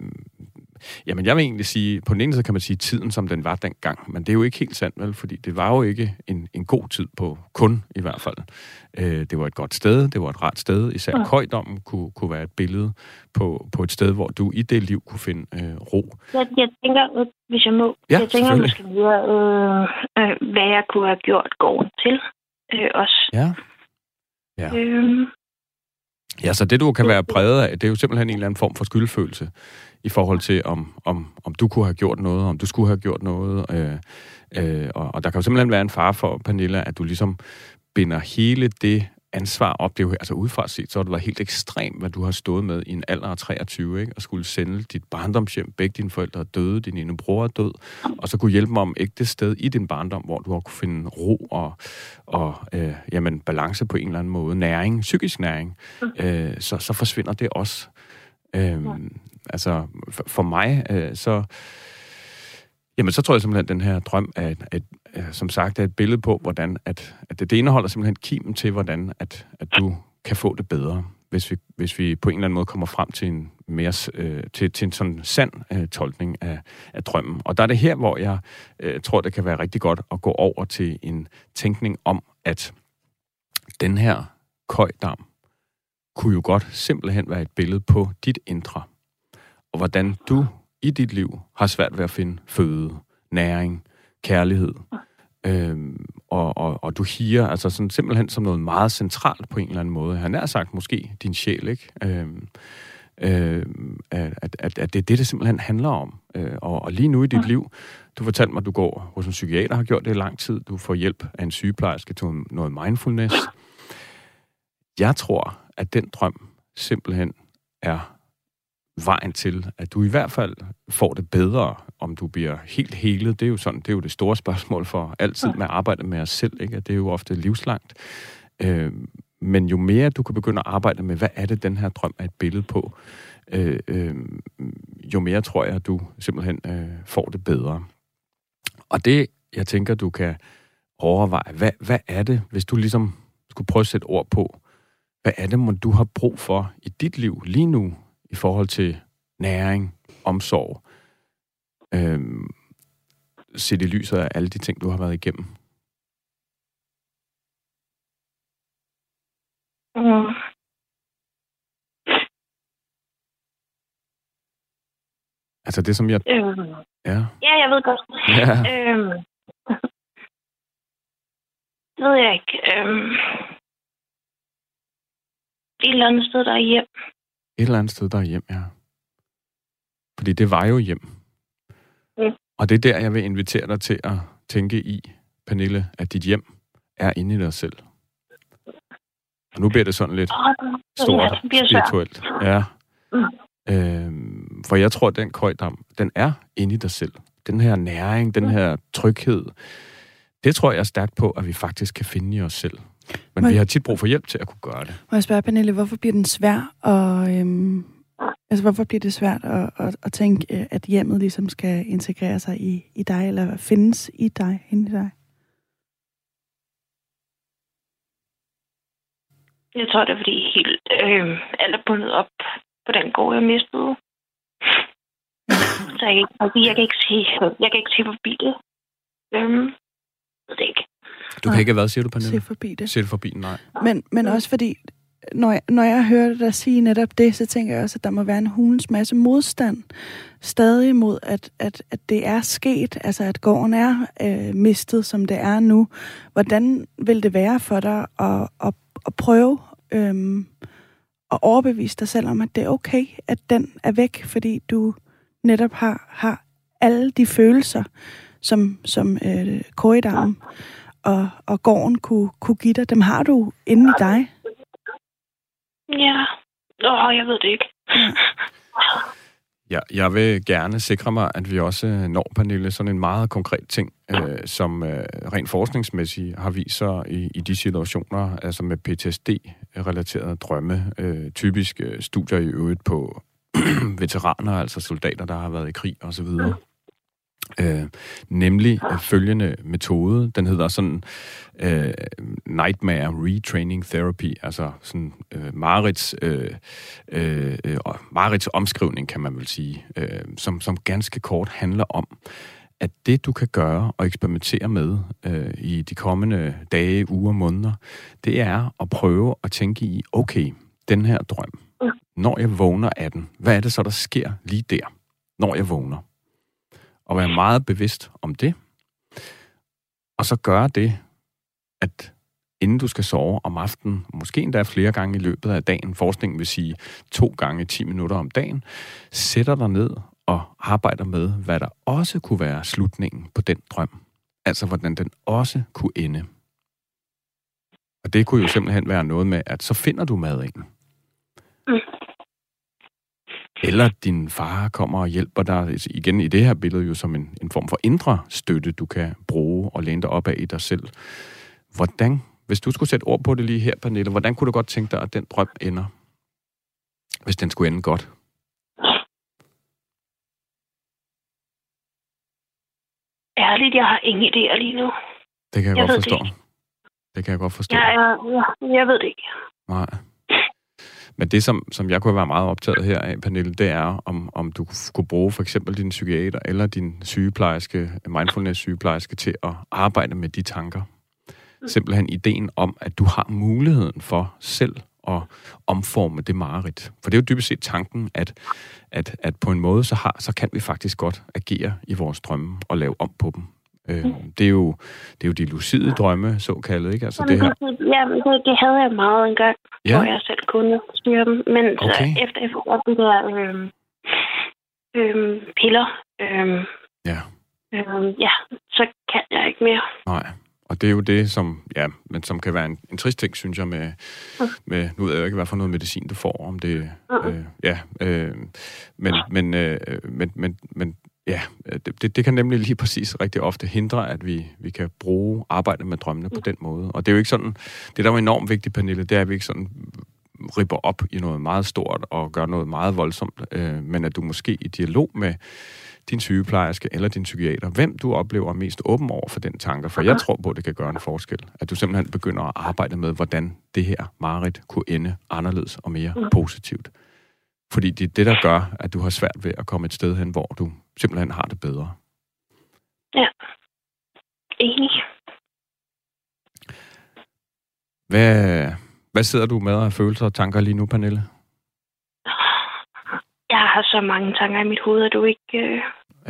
Jamen, jeg vil egentlig sige, på den ene side kan man sige tiden, som den var dengang, men det er jo ikke helt sandt, vel? Fordi det var jo ikke en, en god tid på kun, i hvert fald. Øh, det var et godt sted, det var et rart sted, især ja. Køjdommen kunne, kunne være et billede på, på et sted, hvor du i det liv kunne finde øh, ro. Jeg, jeg tænker, hvis jeg må, ja, jeg tænker måske videre, øh, øh, hvad jeg kunne have gjort gården til øh, os. Ja, ja. Øh. Ja, så det, du kan være præget af, det er jo simpelthen en eller anden form for skyldfølelse i forhold til, om, om, om du kunne have gjort noget, om du skulle have gjort noget. Øh, øh, og, og der kan jo simpelthen være en fare for, Pernille, at du ligesom binder hele det ansvar op. Det er jo, altså udefra set, så har det været helt ekstremt, hvad du har stået med i en alder af treogtyve, ikke? Og skulle sende dit barndomshjem, begge dine forældre er døde, din ene bror er død, og så kunne hjælpe dem om ægte sted i din barndom, hvor du har kunne finde ro og, og øh, jamen, balance på en eller anden måde, næring, psykisk næring, øh, så, så forsvinder det også. Øh, ja. Altså, for, for mig, øh, så... Jamen, så tror jeg simpelthen, at den her drøm er, et, et, som sagt, er et billede på, hvordan at, at det, det indeholder simpelthen kimen til, hvordan at, at du kan få det bedre, hvis vi, hvis vi på en eller anden måde kommer frem til en, mere, øh, til, til en sådan sand øh, tolkning af, af drømmen. Og der er det her, hvor jeg øh, tror, det kan være rigtig godt at gå over til en tænkning om, at den her køjdam kunne jo godt simpelthen være et billede på dit indre, og hvordan du i dit liv har svært ved at finde føde, næring, kærlighed. Øhm, og, og, og du higer altså sådan simpelthen som noget meget centralt på en eller anden måde. Han har sagt måske din sjæl, ikke? Øhm, øhm, at, at, at det er det, det simpelthen handler om. Øh, og, og lige nu i dit liv, du fortalte mig, at du går hos en psykiater, har gjort det i lang tid. Du får hjælp af en sygeplejerske til noget mindfulness. Jeg tror, at den drøm simpelthen er vejen til, at du i hvert fald får det bedre, om du bliver helt helet. Det er jo sådan, det er jo det store spørgsmål for altid med at arbejde med os selv, ikke? Det er jo ofte livslangt. Øh, men jo mere du kan begynde at arbejde med, hvad er det, den her drøm er et billede på, øh, øh, jo mere tror jeg, at du simpelthen øh, får det bedre. Og det, jeg tænker, du kan overveje, hvad, hvad er det, hvis du ligesom skulle prøve at sætte ord på, hvad er det, man du har brug for i dit liv lige nu, i forhold til næring, omsorg, øhm, set i lyset af alle de ting, du har været igennem? Mm. Altså det, som jeg... Øhm. Ja. ja, jeg ved godt. Ja. Øhm. Det ved jeg ikke. Øhm. Det er et eller andet sted, der er hjem. Et eller andet sted, der er hjem, ja. Fordi det var jo hjem. Mm. Og det er der, jeg vil invitere dig til at tænke i, Pernille, at dit hjem er inde i dig selv. Og nu bliver det sådan lidt oh, stort, spirituelt. Ja. Mm. Øhm, for jeg tror, at den køjdam, den er inde i dig selv. Den her næring, den her tryghed, det tror jeg er stærkt på, at vi faktisk kan finde i os selv. Men må vi har tit brug for hjælp til at kunne gøre det. Må jeg spørge, Pernille, hvorfor bliver den svær at, øhm, altså, hvorfor bliver det svært at, at, at tænke, at hjemmet ligesom skal integrere sig i, i dig, eller findes i dig, inde i dig? Jeg tror, det er, fordi helt, øh, alt er bundet op på den gård, jeg mistede. Så jeg, jeg, kan ikke se, jeg kan ikke se forbi det. Øhm, ved det ikke. Du nej. Kan ikke have været, siger du, Pernille? Se forbi det. Se forbi, nej. Men, men også fordi, når jeg, når jeg hørte dig sige netop det, så tænker jeg også, at der må være en hulens masse modstand stadig mod, at, at, at det er sket, altså at gården er øh, mistet, som det er nu. Hvordan vil det være for dig at, at, at prøve øh, at overbevise dig selv om, at det er okay, at den er væk, fordi du netop har, har alle de følelser, som, som øh, køjdammen og, og gården kunne, kunne give dig. Dem har du inde i dig. Ja. Åh, jeg ved det ikke. Ja, jeg vil gerne sikre mig, at vi også når, Pernille, sådan en meget konkret ting, øh, som øh, rent forskningsmæssigt har vist sig i, i de situationer, altså med P T S D-relaterede drømme. Øh, typisk øh, studier i øvrigt på veteraner, altså soldater, der har været i krig osv., Øh, nemlig øh, følgende metode. Den hedder sådan øh, Nightmare Retraining Therapy, altså sådan øh, marerids, øh, øh, marerids omskrivning, kan man vel sige, øh, som, som ganske kort handler om, at det, du kan gøre og eksperimentere med øh, i de kommende dage, uger, måneder, det er at prøve at tænke i, okay, den her drøm, når jeg vågner af den, hvad er det så, der sker lige der, når jeg vågner? Og være meget bevidst om det. Og så gøre det, at inden du skal sove om aftenen, måske endda flere gange i løbet af dagen, forskningen vil sige to gange ti minutter om dagen, sætter dig ned og arbejder med, hvad der også kunne være slutningen på den drøm. Altså, hvordan den også kunne ende. Og det kunne jo simpelthen være noget med, at så finder du madingen. Eller din far kommer og hjælper dig, igen i det her billede jo som en, en form for indre støtte, du kan bruge og læne dig op af i dig selv. Hvordan, hvis du skulle sætte ord på det lige her, Pernille, hvordan kunne du godt tænke dig, at den drøm ender? Hvis den skulle ende godt. Ærligt, jeg har ingen idéer lige nu. Det kan jeg, jeg godt forstå. Det. det kan jeg godt forstå. Ja, jeg, jeg ved det ikke. Nej. Men det, som, som jeg kunne være meget optaget her af, Pernille, det er, om, om du kunne bruge for eksempel din psykiater eller din sygeplejerske, mindfulness-sygeplejerske, til at arbejde med de tanker. Simpelthen ideen om, at du har muligheden for selv at omforme det mareridt. For det er jo dybest set tanken, at, at, at på en måde, så, har, så kan vi faktisk godt agere i vores drømme og lave om på dem. Det er, jo, det er jo de lucide drømme, såkaldet, ikke? Altså det her. Ja, det havde jeg meget engang, ja. Hvor jeg selv kunne styre dem. Men okay. Så efter jeg fik de der øhm, øhm, piller, øhm, ja. Øhm, ja, så kan jeg ikke mere. Nej, og det er jo det, som, ja, men som kan være en, en trist ting, synes jeg, med, mm. med nu ved jeg ikke, hvad for noget medicin du får, om det, mm. øh, ja, øh, men, men, øh, men, men, men, Ja, det, det kan nemlig lige præcis rigtig ofte hindre, at vi, vi kan bruge arbejde med drømmene på den måde. Og det er jo ikke sådan, det der er enormt vigtigt, Pernille, det er, at vi ikke sådan ripper op i noget meget stort og gør noget meget voldsomt, øh, men at du måske i dialog med din sygeplejerske eller din psykiater, hvem du oplever mest åben over for den tanke, for jeg tror på, at det kan gøre en forskel, at du simpelthen begynder at arbejde med, hvordan det her mareridt kunne ende anderledes og mere positivt. Fordi det er det, der gør, at du har svært ved at komme et sted hen, hvor du simpelthen har det bedre. Ja. Enig. Hvad, hvad sidder du med af følelser og tanker lige nu, Pernille? Jeg har så mange tanker i mit hoved, at du ikke øh, jeg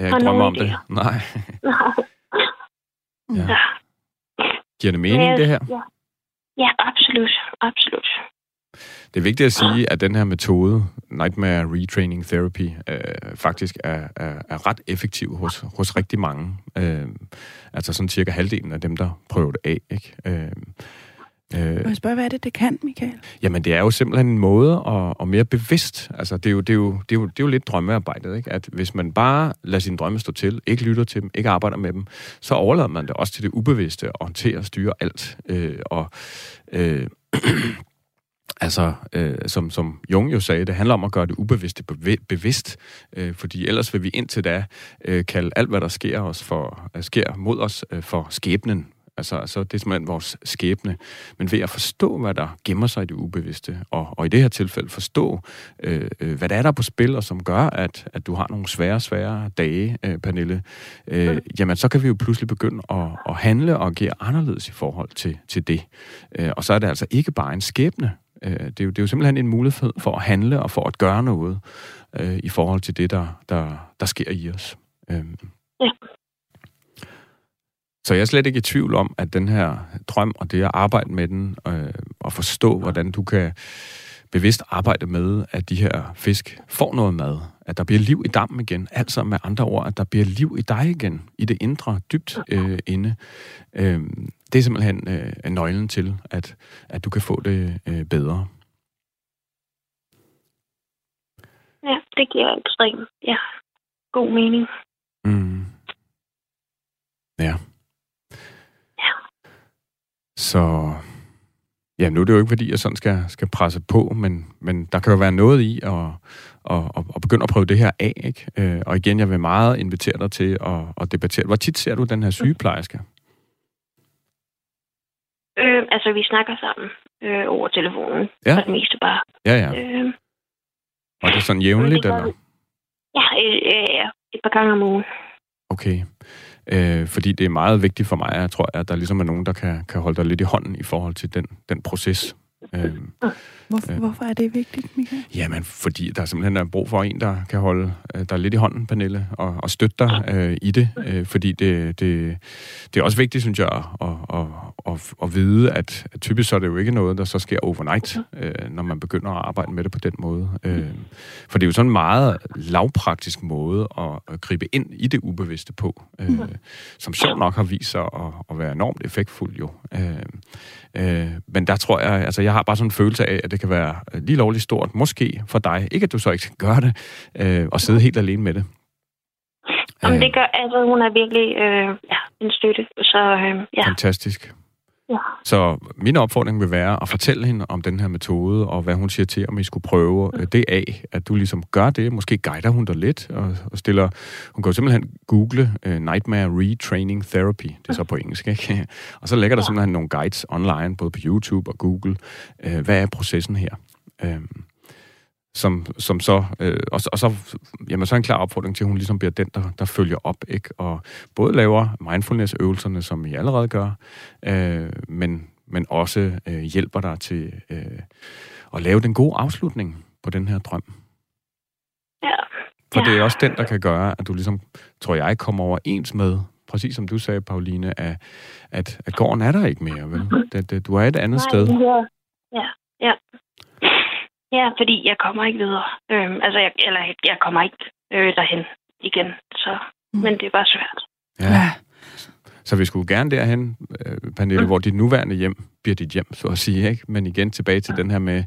har ikke drømmer om det. det. Nej. Ja. Ja. Giver det mening, jeg, det her? Ja, ja absolut. Absolut. Det er vigtigt at sige, at den her metode, Nightmare Retraining Therapy, øh, faktisk er, er, er ret effektiv hos, hos rigtig mange. Øh, altså sådan cirka halvdelen af dem, der prøver det af. Ikke? Øh, øh, Må jeg spørge, hvad er det, det kan, Michael? Jamen, det er jo simpelthen en måde at, at mere bevidst. Altså, det er jo, det er jo, det er jo, det er jo lidt drømmearbejdet, ikke? At hvis man bare lader sine drømme stå til, ikke lytter til dem, ikke arbejder med dem, så overlader man det også til det ubevidste, og håndterer og styrer alt. Øh, og... Øh, Altså, øh, som, som Jung jo sagde, det handler om at gøre det ubevidste bev- bevidst, øh, fordi ellers vil vi indtil da øh, kalde alt, hvad der sker, os for, øh, sker mod os, øh, for skæbnen. Altså, altså, det er simpelthen vores skæbne. Men ved at forstå, hvad der gemmer sig i det ubevidste, og, og i det her tilfælde forstå, øh, hvad der er der på spil, og som gør, at, at du har nogle svære, svære dage, øh, Pernille, øh, jamen så kan vi jo pludselig begynde at, at handle og agere anderledes i forhold til, til det. Øh, og så er det altså ikke bare en skæbne. Det er, jo, det er jo simpelthen en mulighed for at handle og for at gøre noget øh, i forhold til det, der, der, der sker i os. Øhm. Ja. Så jeg er slet ikke i tvivl om, at den her drøm og det at arbejde med den øh, og forstå, hvordan du kan bevidst arbejde med, at de her fisk får noget mad, at der bliver liv i dammen igen, altså med andre ord, at der bliver liv i dig igen, i det indre, dybt øh, inde. Øh, det er simpelthen øh, nøglen til, at, at du kan få det øh, bedre. Ja, det giver ekstremt ja. god mening. Mm. Ja. Ja. Så... Ja, nu er det jo ikke, fordi jeg sådan skal, skal presse på, men, men der kan jo være noget i at, at, at, at begynde at prøve det her af, ikke? Og igen, jeg vil meget invitere dig til at, at debattere. Hvor tit ser du den her sygeplejerske? Øh, altså, vi snakker sammen øh, over telefonen, ja. For det meste bare. Ja, ja. Øh, og det er sådan jævnligt, eller? Ja, øh, et par gange om ugen. Okay. Øh, fordi det er meget vigtigt for mig, jeg tror, at der ligesom er nogen, der kan, kan holde dig lidt i hånden i forhold til den, den proces. Øh, hvorfor, øh, hvorfor er det vigtigt, Michael? Jamen, fordi der simpelthen er brug for en, der kan holde øh, dig lidt i hånden, Pernille, og, og støtte dig øh, i det. Øh, fordi det, det, det er også vigtigt, synes jeg, at, at, at, at vide, at typisk så er det jo ikke noget, der så sker overnight, øh, når man begynder at arbejde med det på den måde. Øh, for det er jo sådan en meget lavpraktisk måde at, at gribe ind i det ubevidste på, øh, som sjovt nok har vist sig at, at være enormt effektfuld jo. Øh, øh, men der tror jeg, altså jeg Jeg har bare sådan en følelse af, at det kan være lige lovligt stort, måske for dig. Ikke, at du så ikke skal gøre det, øh, og sidde helt alene med det. Jamen, det gør, altså, hun er virkelig øh, ja, en støtte. Så, øh, ja. Fantastisk. Ja. Så min opfordring vil være at fortælle hende om den her metode, og hvad hun siger til, om I skulle prøve øh, det af, at du ligesom gør det. Måske guider hun dig lidt, og, og stiller... Hun kan jo simpelthen google øh, Nightmare Retraining Therapy, det er så på engelsk, ikke? Og så lægger der simpelthen nogle guides online, både på YouTube og Google. Øh, hvad er processen her? Øh, som, som så... Øh, og, og så, jamen, så er en klar opfordring til, at hun ligesom bliver den, der, der følger op, ikke? Og både laver mindfulness-øvelserne, som I allerede gør, øh, men, men også øh, hjælper dig til øh, at lave den gode afslutning på den her drøm. Ja. For det er også den, der kan gøre, at du ligesom, tror jeg, kommer overens med, præcis som du sagde, Pauline, at, at, at gården er der ikke mere, vel? At, at du er et andet Nej, sted. Ja, ja. Ja, fordi jeg kommer ikke videre. Øhm, altså, jeg, eller jeg kommer ikke øh, derhen igen. Så, mm. Men det er bare svært. Ja. ja. Så vi skulle gerne derhen, Pernille, mm. hvor dit nuværende hjem bliver dit hjem, så at sige, ikke? Men igen tilbage til ja. den her med,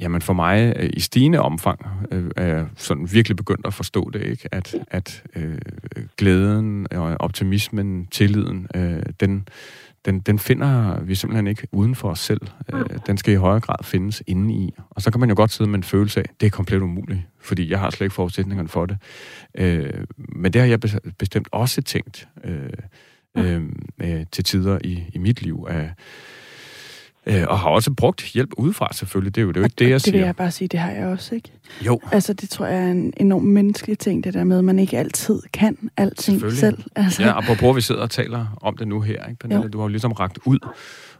jamen for mig i stigende omfang, øh, er sådan virkelig begyndt at forstå det, ikke? At, at øh, glæden, og optimismen, tilliden, øh, den... Den, den finder vi simpelthen ikke uden for os selv. Den skal i højere grad findes inde i. Og så kan man jo godt sidde med en følelse af, det er komplet umuligt, fordi jeg har slet ikke forudsætningerne for det. Øh, men det har jeg bestemt også tænkt øh, øh, øh, til tider i, i mit liv. Øh, øh, og har også brugt hjælp udefra selvfølgelig. Det er jo, det er jo ikke det, jeg siger. Det vil jeg bare sige, det har jeg også, ikke? Jo. Altså, det tror jeg er en enorm menneskelig ting, det der med, at man ikke altid kan alting selv. Altså. Ja, apropos, vi sidder og taler om det nu her, ikke, Pernille? Jo. Du har jo ligesom rakt ud,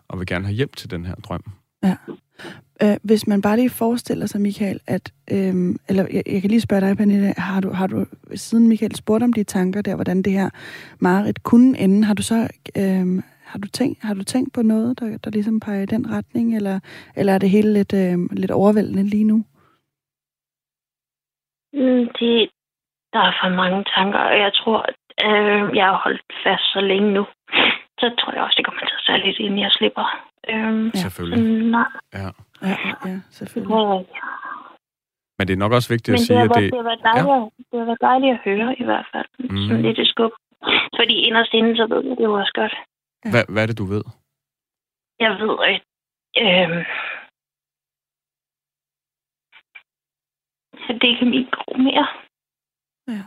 og vil gerne have hjælp til den her drøm. Ja. Øh, hvis man bare lige forestiller sig, Michael, at... Øh, eller, jeg, jeg kan lige spørge dig, Pernille, har du, har du siden Michael spurgt om de tanker der, hvordan det her mareridt kunne ende, har du så... Øh, Har du tænkt, har du tænkt på noget, der, der ligesom peger i den retning, eller, eller er det hele lidt, øh, lidt overvældende lige nu? Det, der er for mange tanker, og jeg tror, at, øh, jeg har holdt fast så længe nu. Så tror jeg også, det kommer til at sætte lidt, inden jeg slipper. Øh, ja. Selvfølgelig. Nej. Ja. Ja, ja, selvfølgelig. Ja, ja. Men det er nok også vigtigt at sige, at det... Det var dejligt, ja. det var dejligt at høre, i hvert fald. Mm. Sådan lidt et skub. Fordi inderst inden, så ved jeg, det var også godt. Ja. Hvad, hvad er det, du ved? Jeg ved, at... Øh, at det kan ikke gå mere. Ja.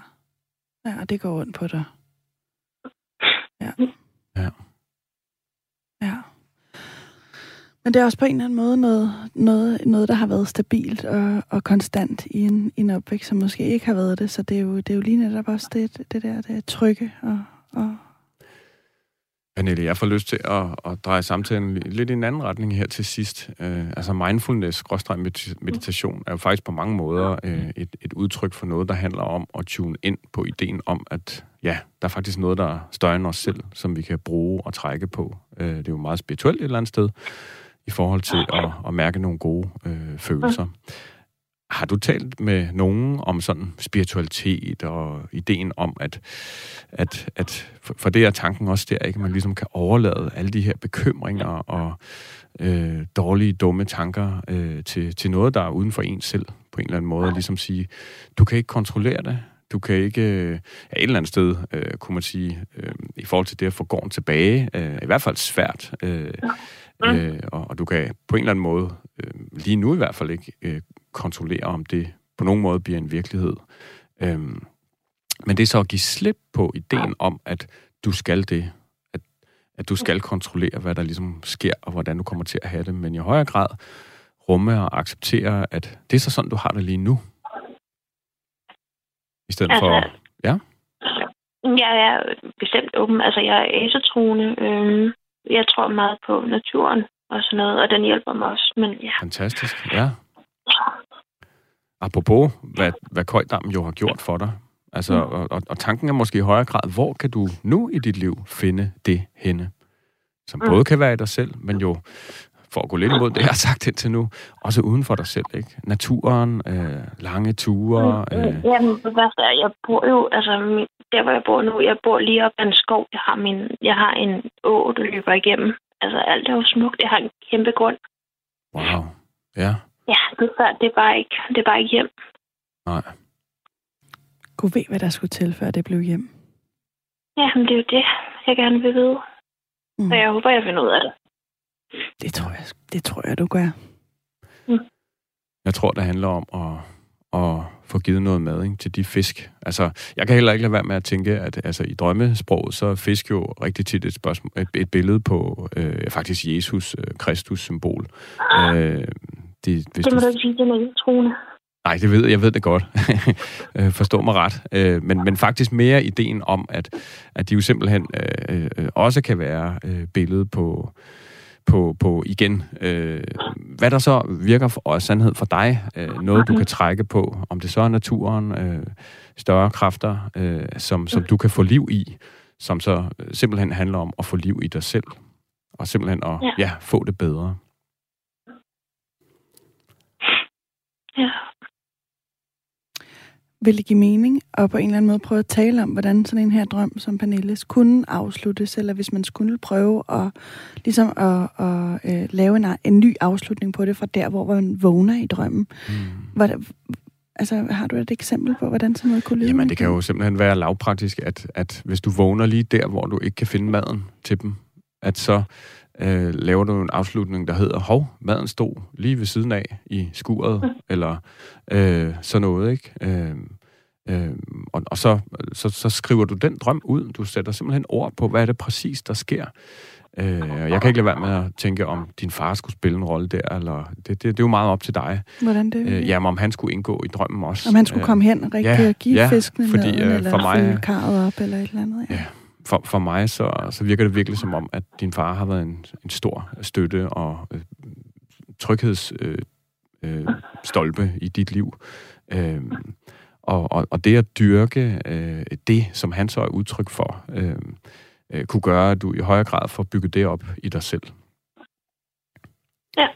Ja, det går ondt på dig. Ja. Ja. Ja. Men det er også på en eller anden måde noget, noget, noget der har været stabilt og, og konstant i en, en opvækst, som måske ikke har været det. Så det er jo, det er jo lige netop også det, det der, det er trygge og... og Pernille, jeg får lyst til at, at dreje samtalen lidt i en anden retning her til sidst. Øh, altså mindfulness-meditation er jo faktisk på mange måder øh, et, et udtryk for noget, der handler om at tune ind på ideen om, at ja, der er faktisk noget, der er større end os selv, som vi kan bruge og trække på. Øh, det er jo meget spirituelt et eller andet sted, i forhold til at, at mærke nogle gode øh, følelser. Har du talt med nogen om sådan spiritualitet og ideen om, at, at, at for det er tanken også der, ikke, man ligesom kan overlade alle de her bekymringer og øh, dårlige, dumme tanker øh, til, til noget, der er uden for en selv på en eller anden måde, og ligesom sige, du kan ikke kontrollere det, du kan ikke, øh, ja, et eller andet sted, øh, kunne man sige, øh, i forhold til det at få gården tilbage, øh, i hvert fald svært, øh, Mm. Øh, og, og du kan på en eller anden måde, øh, lige nu i hvert fald ikke, øh, kontrollere, om det på nogen måde bliver en virkelighed. Øh, men det er så at give slip på ideen om, at du skal det. At, at du skal kontrollere, hvad der ligesom sker, og hvordan du kommer til at have det. Men i højere grad rumme og acceptere, at det er så sådan, du har det lige nu. I stedet altså, for... Ja? Jeg er bestemt åben. Altså, jeg er asetroende. Øh, jeg tror meget på naturen og sådan noget, og den hjælper mig også. Men, ja. Fantastisk, ja. Apropos, hvad, hvad køjdammen jo har gjort for dig. Altså, mm. og, og tanken er måske i højere grad, hvor kan du nu i dit liv finde det henne? Som mm. både kan være i dig selv, men jo, for at gå lidt imod det, jeg har sagt indtil nu, også uden for dig selv, ikke? Naturen, øh, lange ture... Mm. Øh. Jamen, det værste er, jeg bor jo, altså, min, der hvor jeg bor nu, jeg bor lige op ad en skov, jeg har, min, jeg har en å, der løber igennem. Altså, alt er jo smukt, jeg har en kæmpe grund. Wow, ja. Ja, det er, det er bare ikke, det er bare ikke hjem. Nej. Gud ved, hvad der skulle til, før det blev hjem. Ja, men det er jo det, jeg gerne vil vide. Mm. Og jeg håber, jeg finder ud af det. Det tror jeg, det tror jeg du gør. Mm. Jeg tror, det handler om at, at få givet noget mad, ikke, til de fisk. Altså, jeg kan heller ikke lade være med at tænke, at altså, i drømmesproget, så er fisk jo rigtig tit et, spørgsmål, et, et billede på øh, faktisk Jesus, øh, Kristus symbol. Ah. Øh, det, hvis det må du ikke sige, det er lidt troende. Nej, det ved jeg ved det godt. Forstår mig ret. Men, men faktisk mere ideen om, at, at de jo simpelthen øh, øh, også kan være øh, billede på, på, på igen, øh, hvad der så virker for, og sandhed for dig. Øh, noget, du kan trække på. Om det så er naturen, øh, større kræfter, øh, som, som du kan få liv i, som så simpelthen handler om at få liv i dig selv. Og simpelthen at ja. Ja, få det bedre. Ja. Vil det give mening og på en eller anden måde prøve at tale om, hvordan sådan en her drøm som Pernilles kunne afsluttes, eller hvis man skulle prøve at, ligesom at, at, at lave en, en ny afslutning på det fra der, hvor man vågner i drømmen? Mm. Hvordan, altså, har du et eksempel på, hvordan sådan noget kunne lyde? Jamen, det kan jo simpelthen være lavpraktisk, at, at hvis du vågner lige der, hvor du ikke kan finde maden til dem, at så øh, laver du en afslutning, der hedder, hov, maden stod lige ved siden af i skuret, mm. eller øh, sådan noget, ikke? Øh, øh, og og så, så, så skriver du den drøm ud. Du sætter simpelthen ord på, hvad er det præcis, der sker. Øh, og jeg kan ikke lade være med at tænke, om din far skulle spille en rolle der, eller det, det, det er jo meget op til dig. Hvordan det? Øh, jamen, om han skulle indgå i drømmen også. Om han skulle øh, komme hen og rigtig ja, give ja, fiskene fordi, ned, øh, eller for mig, fylde karret op, eller et eller andet, ja. ja. For, for mig, så, så virker det virkelig som om, at din far har været en, en stor støtte og øh, tryghedsstolpe øh, øh, i dit liv. Øh, og, og, og det at dyrke øh, det, som han så er udtryk for, øh, øh, kunne gøre, at du i højere grad får bygget det op i dig selv. Ja.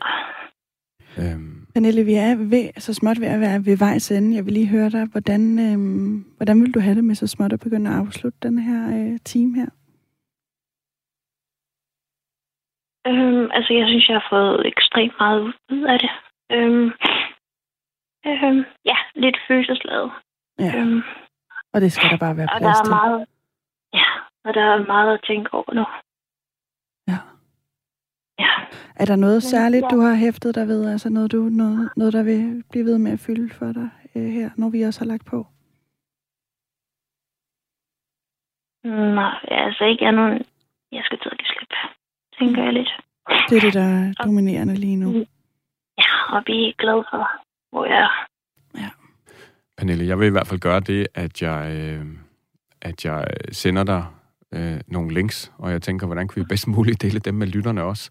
Øhm. Pernille, vi er ved, så småt ved at være ved vejs ende. Jeg vil lige høre dig, hvordan, øhm, hvordan vil du have det med så småt at begynde at afslutte den her øh, time her? Øhm, altså, jeg synes, jeg har fået ekstremt meget ud af det. Øhm, øhm, ja, lidt følelsesladet. Ja, øhm, og det skal der bare være plads til. Meget, ja, og der er meget at tænke over nu. Ja. Er der noget særligt, du har hæftet dig ved? Altså noget, du, noget, noget der vil blive ved med at fylde for dig øh, her, når vi også har lagt på? Nej, altså ikke jeg nogen... Jeg skal tage det slip, tænker jeg lidt. Det er det, der er dominerende lige nu. Ja, og vi er glade for, hvor jeg er. Ja. Pernille, jeg vil i hvert fald gøre det, at jeg, øh, at jeg sender dig Øh, nogle links, og jeg tænker, hvordan kan vi bedst muligt dele dem med lytterne også?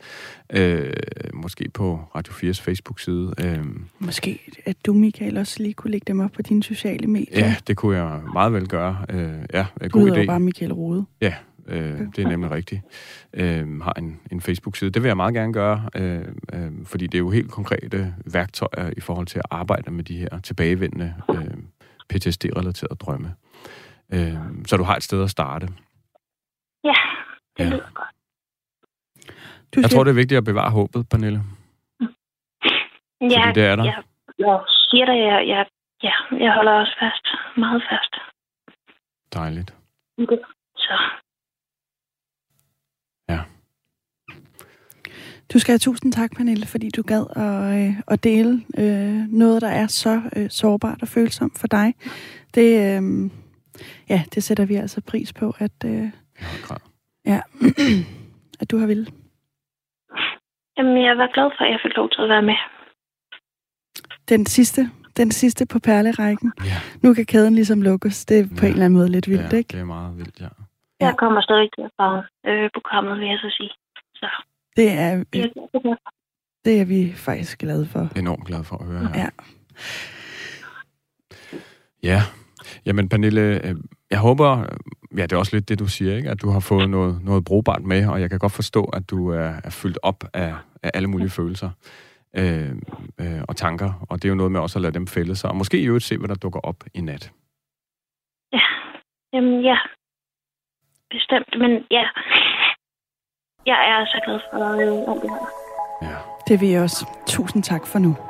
Øh, måske på Radio fires Facebook-side. Øh. Måske, at du, Michael, også lige kunne lægge dem op på dine sociale medier. Ja, det kunne jeg meget vel gøre. Øh, ja, god idé. Du hedder bare Mikkel Rode. Ja, øh, det er nemlig rigtigt. Øh, har en, en Facebook-side. Det vil jeg meget gerne gøre, øh, øh, fordi det er jo helt konkrete værktøjer i forhold til at arbejde med de her tilbagevendende øh, P T S D-relaterede drømme. Øh, så du har et sted at starte. Ja, det ja. lyder godt. Du jeg siger... tror, det er vigtigt at bevare håbet, Pernille. Ja, fordi det er der. Jeg, jeg siger det, jeg, jeg, jeg, jeg holder også fast. Meget fast. Dejligt. Okay. Så. Ja. Du skal have tusind tak, Pernille, fordi du gad at, øh, at dele øh, noget, der er så øh, sårbart og følsomt for dig. Det, øh, ja, det sætter vi altså pris på, at, øh, ja, at du har ville. Jamen, jeg var glad for, at jeg fik lov til at være med. Den sidste, den sidste på perlerækken. Ja. Nu kan kæden ligesom lukkes. Det er på ja. en eller anden måde lidt vildt, ja, ikke? Det er meget vildt, ja. Jeg kommer stadig til at farve øh, programmet, vil jeg så sige. Så. Det er, øh, det er vi faktisk glade for. Enormt glade for at høre her. Ja. Ja. Jamen, Pernille, jeg håber... Ja, det er også lidt det, du siger, ikke? At du har fået noget, noget brugbart med, og jeg kan godt forstå, at du er, er fyldt op af, af alle mulige følelser øh, øh, og tanker. Og det er jo noget med også at lade dem fælde sig. Og måske i øvrigt se, hvad der dukker op i nat. Ja, jamen ja. Bestemt, men ja. Jeg er så glad for alt det her. Ja. Det vil jeg også. Tusind tak for nu.